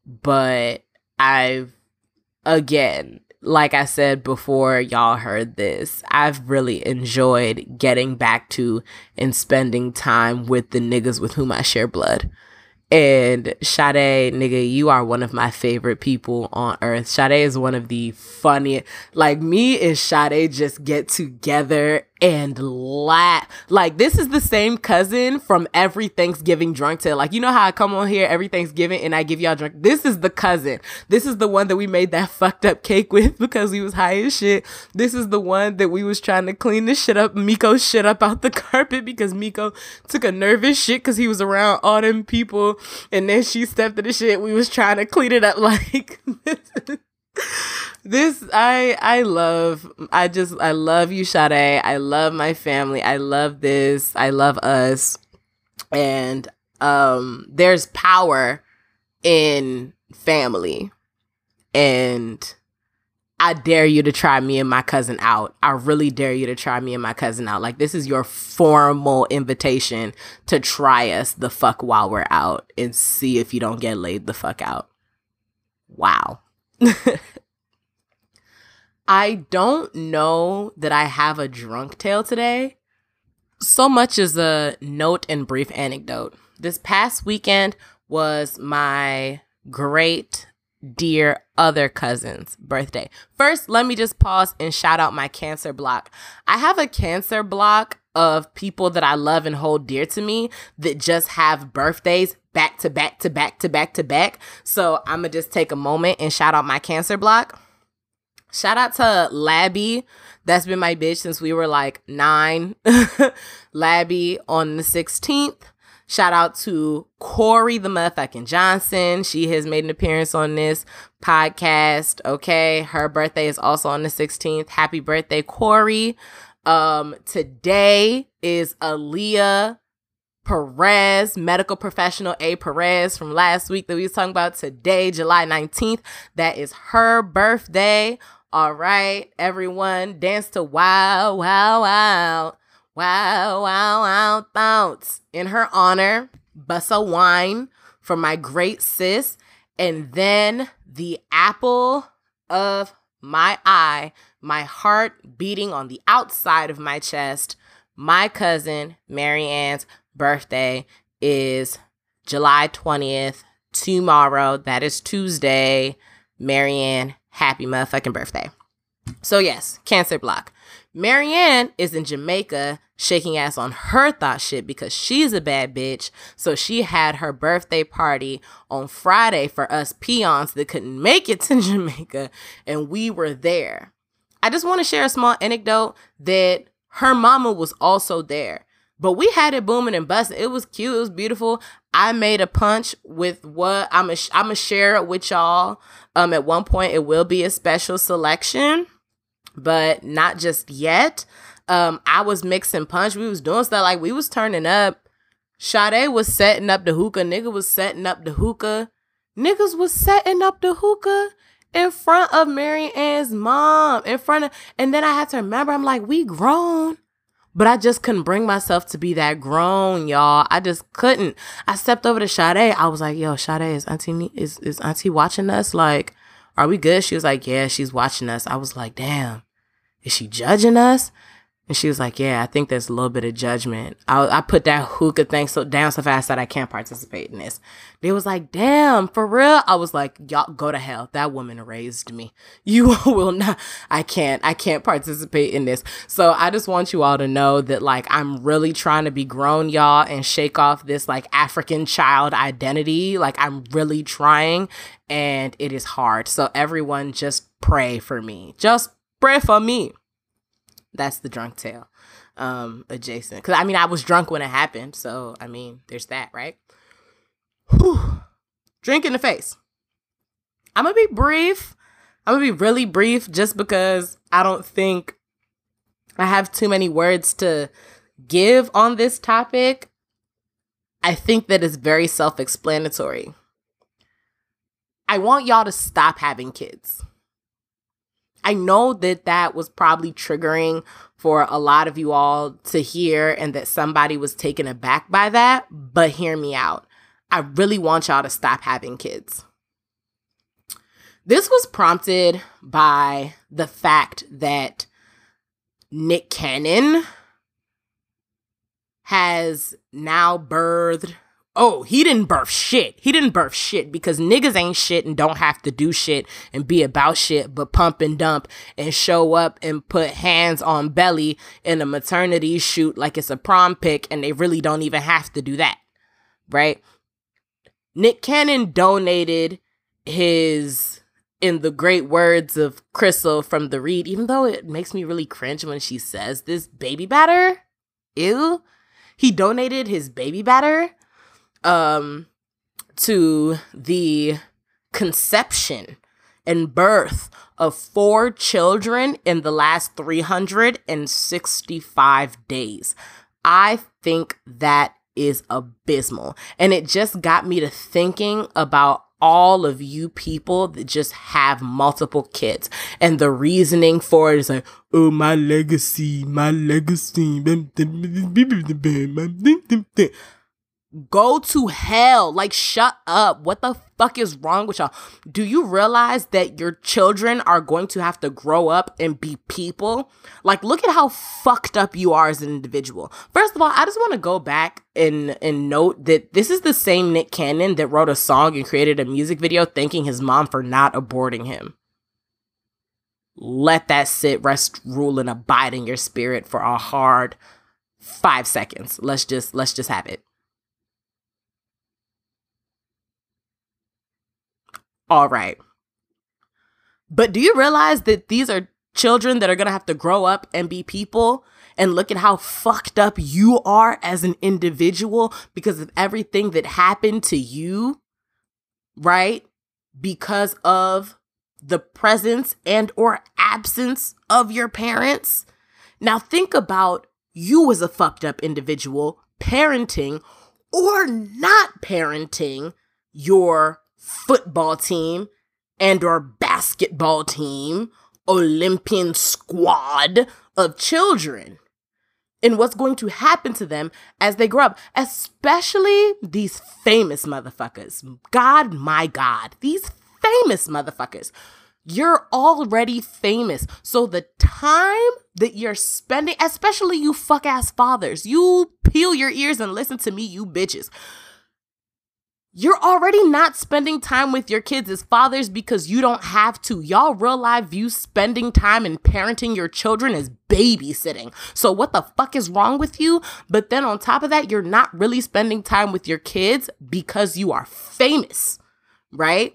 but I've, again, like I said before, y'all heard this, I've really enjoyed getting back to and spending time with the niggas with whom I share blood. And Sade, nigga, you are one of my favorite people on earth. Sade is one of the funniest. Like, me and Sade just get together and laugh. Like, this is the same cousin from every Thanksgiving drunk tale. Like, you know how I come on here every Thanksgiving and I give y'all drunk? This is the cousin. This is the one that we made that fucked up cake with because we was high as shit. This is the one that we was trying to clean this shit up, Miko shit up out the carpet because Miko took a nervous shit because he was around all them people. And then she stepped to the shit. We was trying to clean it up. Like, this, I, I love, I just, I love you, Sade. I love my family. I love this. I love us. And, um, there's power in family. And I dare you to try me and my cousin out. I really dare you to try me and my cousin out. Like, this is your formal invitation to try us the fuck while we're out and see if you don't get laid the fuck out. Wow. I don't know that I have a drunk tale today so much as a note and brief anecdote. This past weekend was my great dear other cousin's birthday. First, let me just pause and shout out my cancer block. I have a cancer block of people that I love and hold dear to me that just have birthdays back to back to back to back to back. So I'm gonna just take a moment and shout out my cancer block. Shout out to Labby. That's been my bitch since we were like nine. Labby on the sixteenth. Shout out to Corey the motherfucking Johnson. She has made an appearance on this podcast. Okay. Her birthday is also on the sixteenth. Happy birthday, Corey. Um, today is Aaliyah Perez, medical professional A. Perez from last week that we was talking about. Today, July nineteenth. That is her birthday. All right, everyone, dance to Wow, Wow, Wow. Wow, wow, wow, thoughts. In her honor, bust a wine for my great sis. And then the apple of my eye, my heart beating on the outside of my chest, my cousin Marianne's birthday is July twentieth, tomorrow. That is Tuesday. Marianne, happy motherfucking birthday. So yes, cancer block. Marianne is in Jamaica shaking ass on her thought shit because she's a bad bitch. So she had her birthday party on Friday for us peons that couldn't make it to Jamaica, and we were there. I just want to share a small anecdote that her mama was also there, but we had it booming and busting. It was cute. It was beautiful. I made a punch with what I'm going sh- to share it with y'all. Um, at one point, it will be a special selection, but not just yet. Um, I was mixing punch. We was doing stuff, like we was turning up. Sade was setting up the hookah. Nigga was setting up the hookah. Niggas was setting up the hookah in front of Mary Ann's mom. In front of, and then I had to remember, I'm like, we grown. But I just couldn't bring myself to be that grown, y'all. I just couldn't. I stepped over to Sade. I was like, yo, Sade, is auntie is is auntie watching us? Like, are we good? She was like, yeah, she's watching us. I was like, damn. Is she judging us? And she was like, yeah, I think there's a little bit of judgment. I, I put that hookah thing so down so fast that I can't participate in this. They was like, damn, for real? I was like, y'all go to hell. That woman raised me. You will not. I can't. I can't participate in this. So I just want you all to know that, like, I'm really trying to be grown, y'all, and shake off this, like, African child identity. Like, I'm really trying, and it is hard. So everyone just pray for me. Just pray for me. That's the drunk tale, um, adjacent. Because, I mean, I was drunk when it happened. So, I mean, there's that, right? Whew. Drink in the face. I'm going to be brief. I'm going to be really brief just because I don't think I have too many words to give on this topic. I think that it's very self-explanatory. I want y'all to stop having kids. I know that that was probably triggering for a lot of you all to hear and that somebody was taken aback by that, but hear me out. I really want y'all to stop having kids. This was prompted by the fact that Nick Cannon has now birthed... Oh, he didn't birth shit. He didn't birth shit because niggas ain't shit and don't have to do shit and be about shit, but pump and dump and show up and put hands on belly in a maternity shoot like it's a prom pic, and they really don't even have to do that, right? Nick Cannon donated his, in the great words of Crystal from The Read, even though it makes me really cringe when she says this, baby batter, ew. He donated his baby batter um to the conception and birth of four children in the last three hundred sixty-five days. I think that is abysmal. And it just got me to thinking about all of you people that just have multiple kids. And the reasoning for it is like, oh, my legacy, my legacy. Go to hell. Like, shut up. What the fuck is wrong with y'all? Do you realize that your children are going to have to grow up and be people? Like, look at how fucked up you are as an individual. First of all, I just want to go back and, and note that this is the same Nick Cannon that wrote a song and created a music video thanking his mom for not aborting him. Let that sit, rest, rule, and abide in your spirit for a hard five seconds. Let's just, let's just have it. All right. But do you realize that these are children that are going to have to grow up and be people? And look at how fucked up you are as an individual because of everything that happened to you, right? Because of the presence and or absence of your parents. Now think about you as a fucked up individual parenting or not parenting your football team and or basketball team, Olympian squad of children, and what's going to happen to them as they grow up, especially these famous motherfuckers. God, my God, these famous motherfuckers. You're already famous. So the time that you're spending, especially you fuck ass fathers, you peel your ears and listen to me, you bitches. You're already not spending time with your kids as fathers because you don't have to. Y'all real life view spending time and parenting your children as babysitting. So what the fuck is wrong with you? But then on top of that, you're not really spending time with your kids because you are famous, right?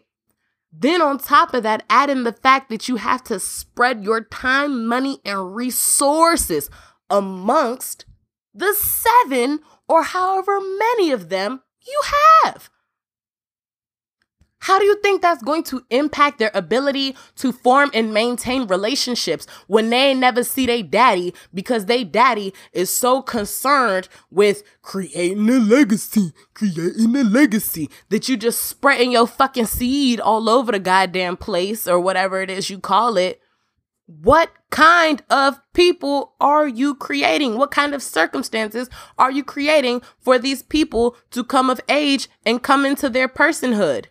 Then on top of that, add in the fact that you have to spread your time, money, and resources amongst the seven or however many of them you have. How do you think that's going to impact their ability to form and maintain relationships when they ain't never see their daddy because their daddy is so concerned with creating a legacy, creating a legacy, that you just spreading your fucking seed all over the goddamn place or whatever it is you call it? What kind of people are you creating? What kind of circumstances are you creating for these people to come of age and come into their personhood?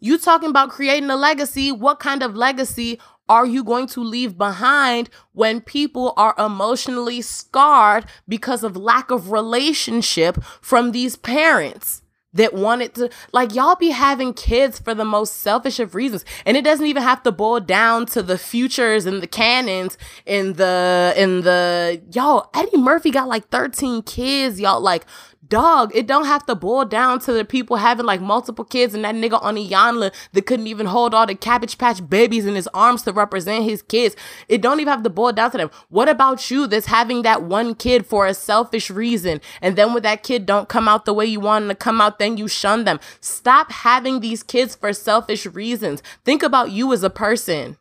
You talking about creating a legacy. What kind of legacy are you going to leave behind when people are emotionally scarred because of lack of relationship from these parents that wanted to, like, y'all be having kids for the most selfish of reasons? And it doesn't even have to boil down to the Futures and the Cannons and the, and the, y'all, Eddie Murphy got like thirteen kids, y'all, like, dog, it don't have to boil down to the people having like multiple kids and that nigga on the Yanla that couldn't even hold all the Cabbage Patch Babies in his arms to represent his kids. It don't even have to boil down to them. What about you that's having that one kid for a selfish reason, and then when that kid don't come out the way you want them to come out, then you shun them? Stop having these kids for selfish reasons. Think about you as a person.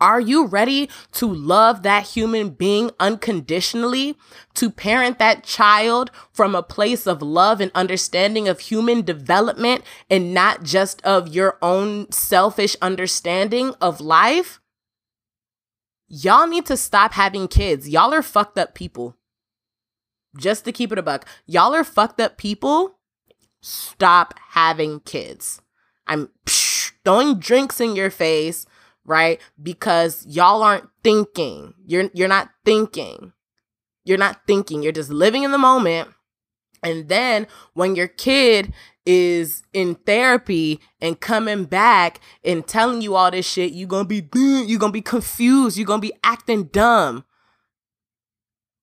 Are you ready to love that human being unconditionally, to parent that child from a place of love and understanding of human development and not just of your own selfish understanding of life? Y'all need to stop having kids. Y'all are fucked up people. Just to keep it a buck. Y'all are fucked up people. Stop having kids. I'm psh, throwing drinks in your face, right? Because y'all aren't thinking. You're you're not thinking. You're not thinking. You're just living in the moment. And then when your kid is in therapy and coming back and telling you all this shit, you're going to be you're going to be confused. You're going to be acting dumb.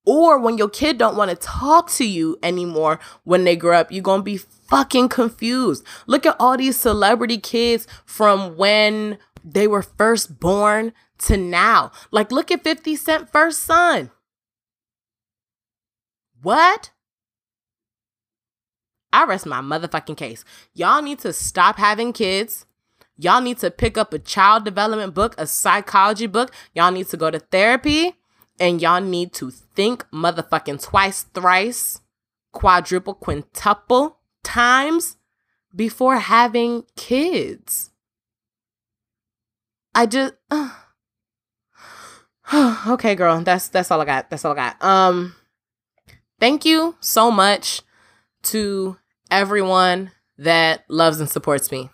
Or when your kid don't want to talk to you anymore when they grow up, you're going to be fucking confused. Look at all these celebrity kids from when they were first born to now. Like, look at fifty Cent first son. What? I rest my motherfucking case. Y'all need to stop having kids. Y'all need to pick up a child development book, a psychology book. Y'all need to go to therapy. And y'all need to think motherfucking twice, thrice, quadruple, quintuple times before having kids. I just, uh, okay, girl, that's, that's all I got. That's all I got. Um, thank you so much to everyone that loves and supports me.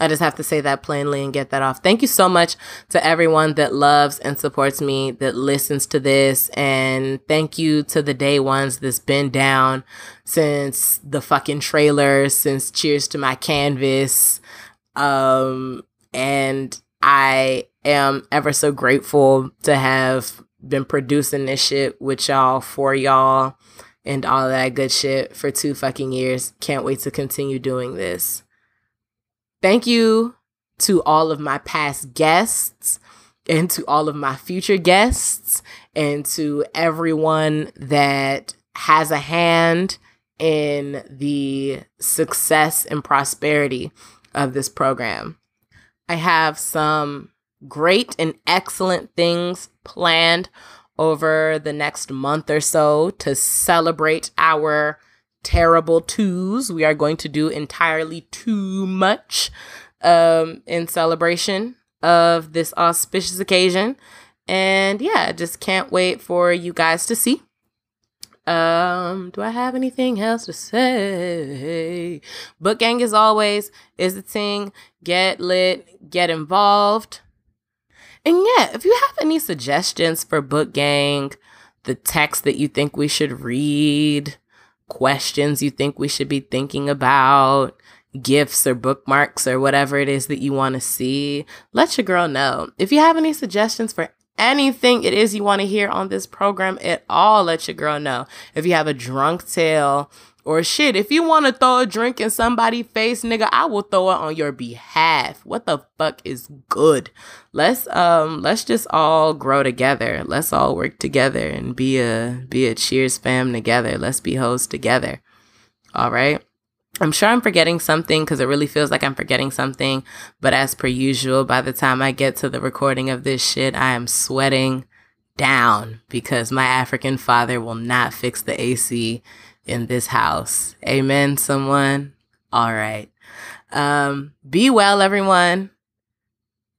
I just have to say that plainly and get that off. Thank you so much to everyone that loves and supports me, that listens to this. And thank you to the day ones that's been down since the fucking trailer, since Cheers to My Canvas. Um, and I am ever so grateful to have been producing this shit with y'all, for y'all, and all that good shit for two fucking years. Can't wait to continue doing this. Thank you to all of my past guests and to all of my future guests and to everyone that has a hand in the success and prosperity of this program. I have some great and excellent things planned over the next month or so to celebrate our terrible twos. We are going to do entirely too much um in celebration of this auspicious occasion, and yeah, just can't wait for you guys to see. Um do I have anything else to say? Book Gang, as always, is the thing. Get lit, get involved. And yeah, if you have any suggestions for Book Gang, the text that you think we should read, questions you think we should be thinking about, gifts or bookmarks or whatever it is that you want to see, let your girl know. If you have any suggestions for anything it is you want to hear on this program at all, let your girl know. If you have a drunk tale or shit, if you want to throw a drink in somebody's face, nigga, I will throw it on your behalf. What the fuck is good? Let's um let's just all grow together. Let's all work together and be a be a Cheers fam together. Let's be hoes together. All right. I'm sure I'm forgetting something because it really feels like I'm forgetting something. But as per usual, by the time I get to the recording of this shit, I am sweating down because my African father will not fix the A C in this house. Amen, someone. All right. Um, be well, everyone.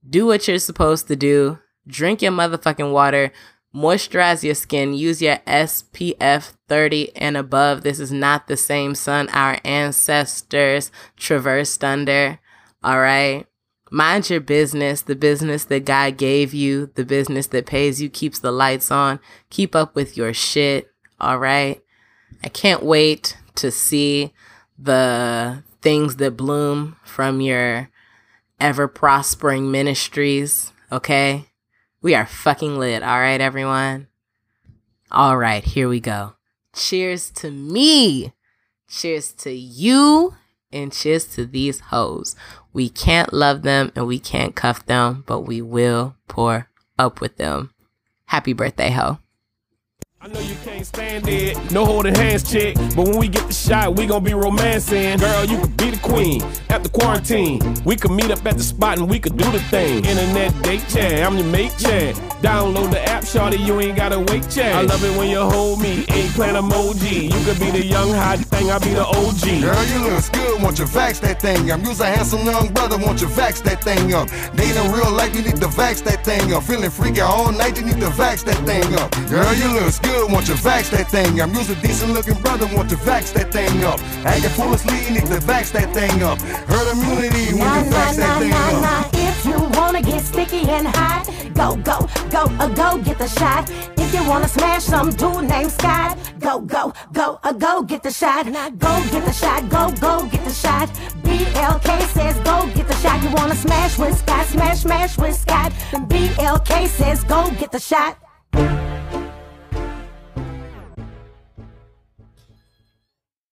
Do what you're supposed to do. Drink your motherfucking water. Moisturize your skin. Use your S P F thirty and above. This is not the same sun our ancestors traversed under. All right. Mind your business, the business that God gave you, the business that pays you, keeps the lights on. Keep up with your shit. All right. I can't wait to see the things that bloom from your ever-prospering ministries, okay? We are fucking lit, all right, everyone? All right, here we go. Cheers to me. Cheers to you. And cheers to these hoes. We can't love them and we can't cuff them, but we will pour up with them. Happy birthday, ho. I know you can't stand it, no holding hands chick, but when we get the shot, we gonna be romancing. Girl, you could be the queen, after quarantine, we could meet up at the spot and we could do the thing. Internet date chat, I'm your mate chat, download the app shorty, you ain't gotta wait chat. I love it when you hold me, ain't playing emoji, you could be the young hot thing, I be the O G. Girl, you look good, won't you vax that thing up, you's a handsome young brother, won't you vax that thing up. Dating real life, you need to vax that thing up, feeling freaky all night, you need to vax that thing up. Girl, you look good. Want you vax that thing up? You's a decent looking brother. Want you vax that thing up? Acting foolishly, you need to vax that thing up. Herd immunity, nah, want you vax nah, that nah, thing nah, up? Nah. If you wanna get sticky and hot, go go go a uh, go get the shot. If you wanna smash some dude named Scott, go go go a uh, go get the shot. Now go get the shot, go go get the shot. B L K says go get the shot. You wanna smash with Scott, smash smash with Scott. B L K says go get the shot.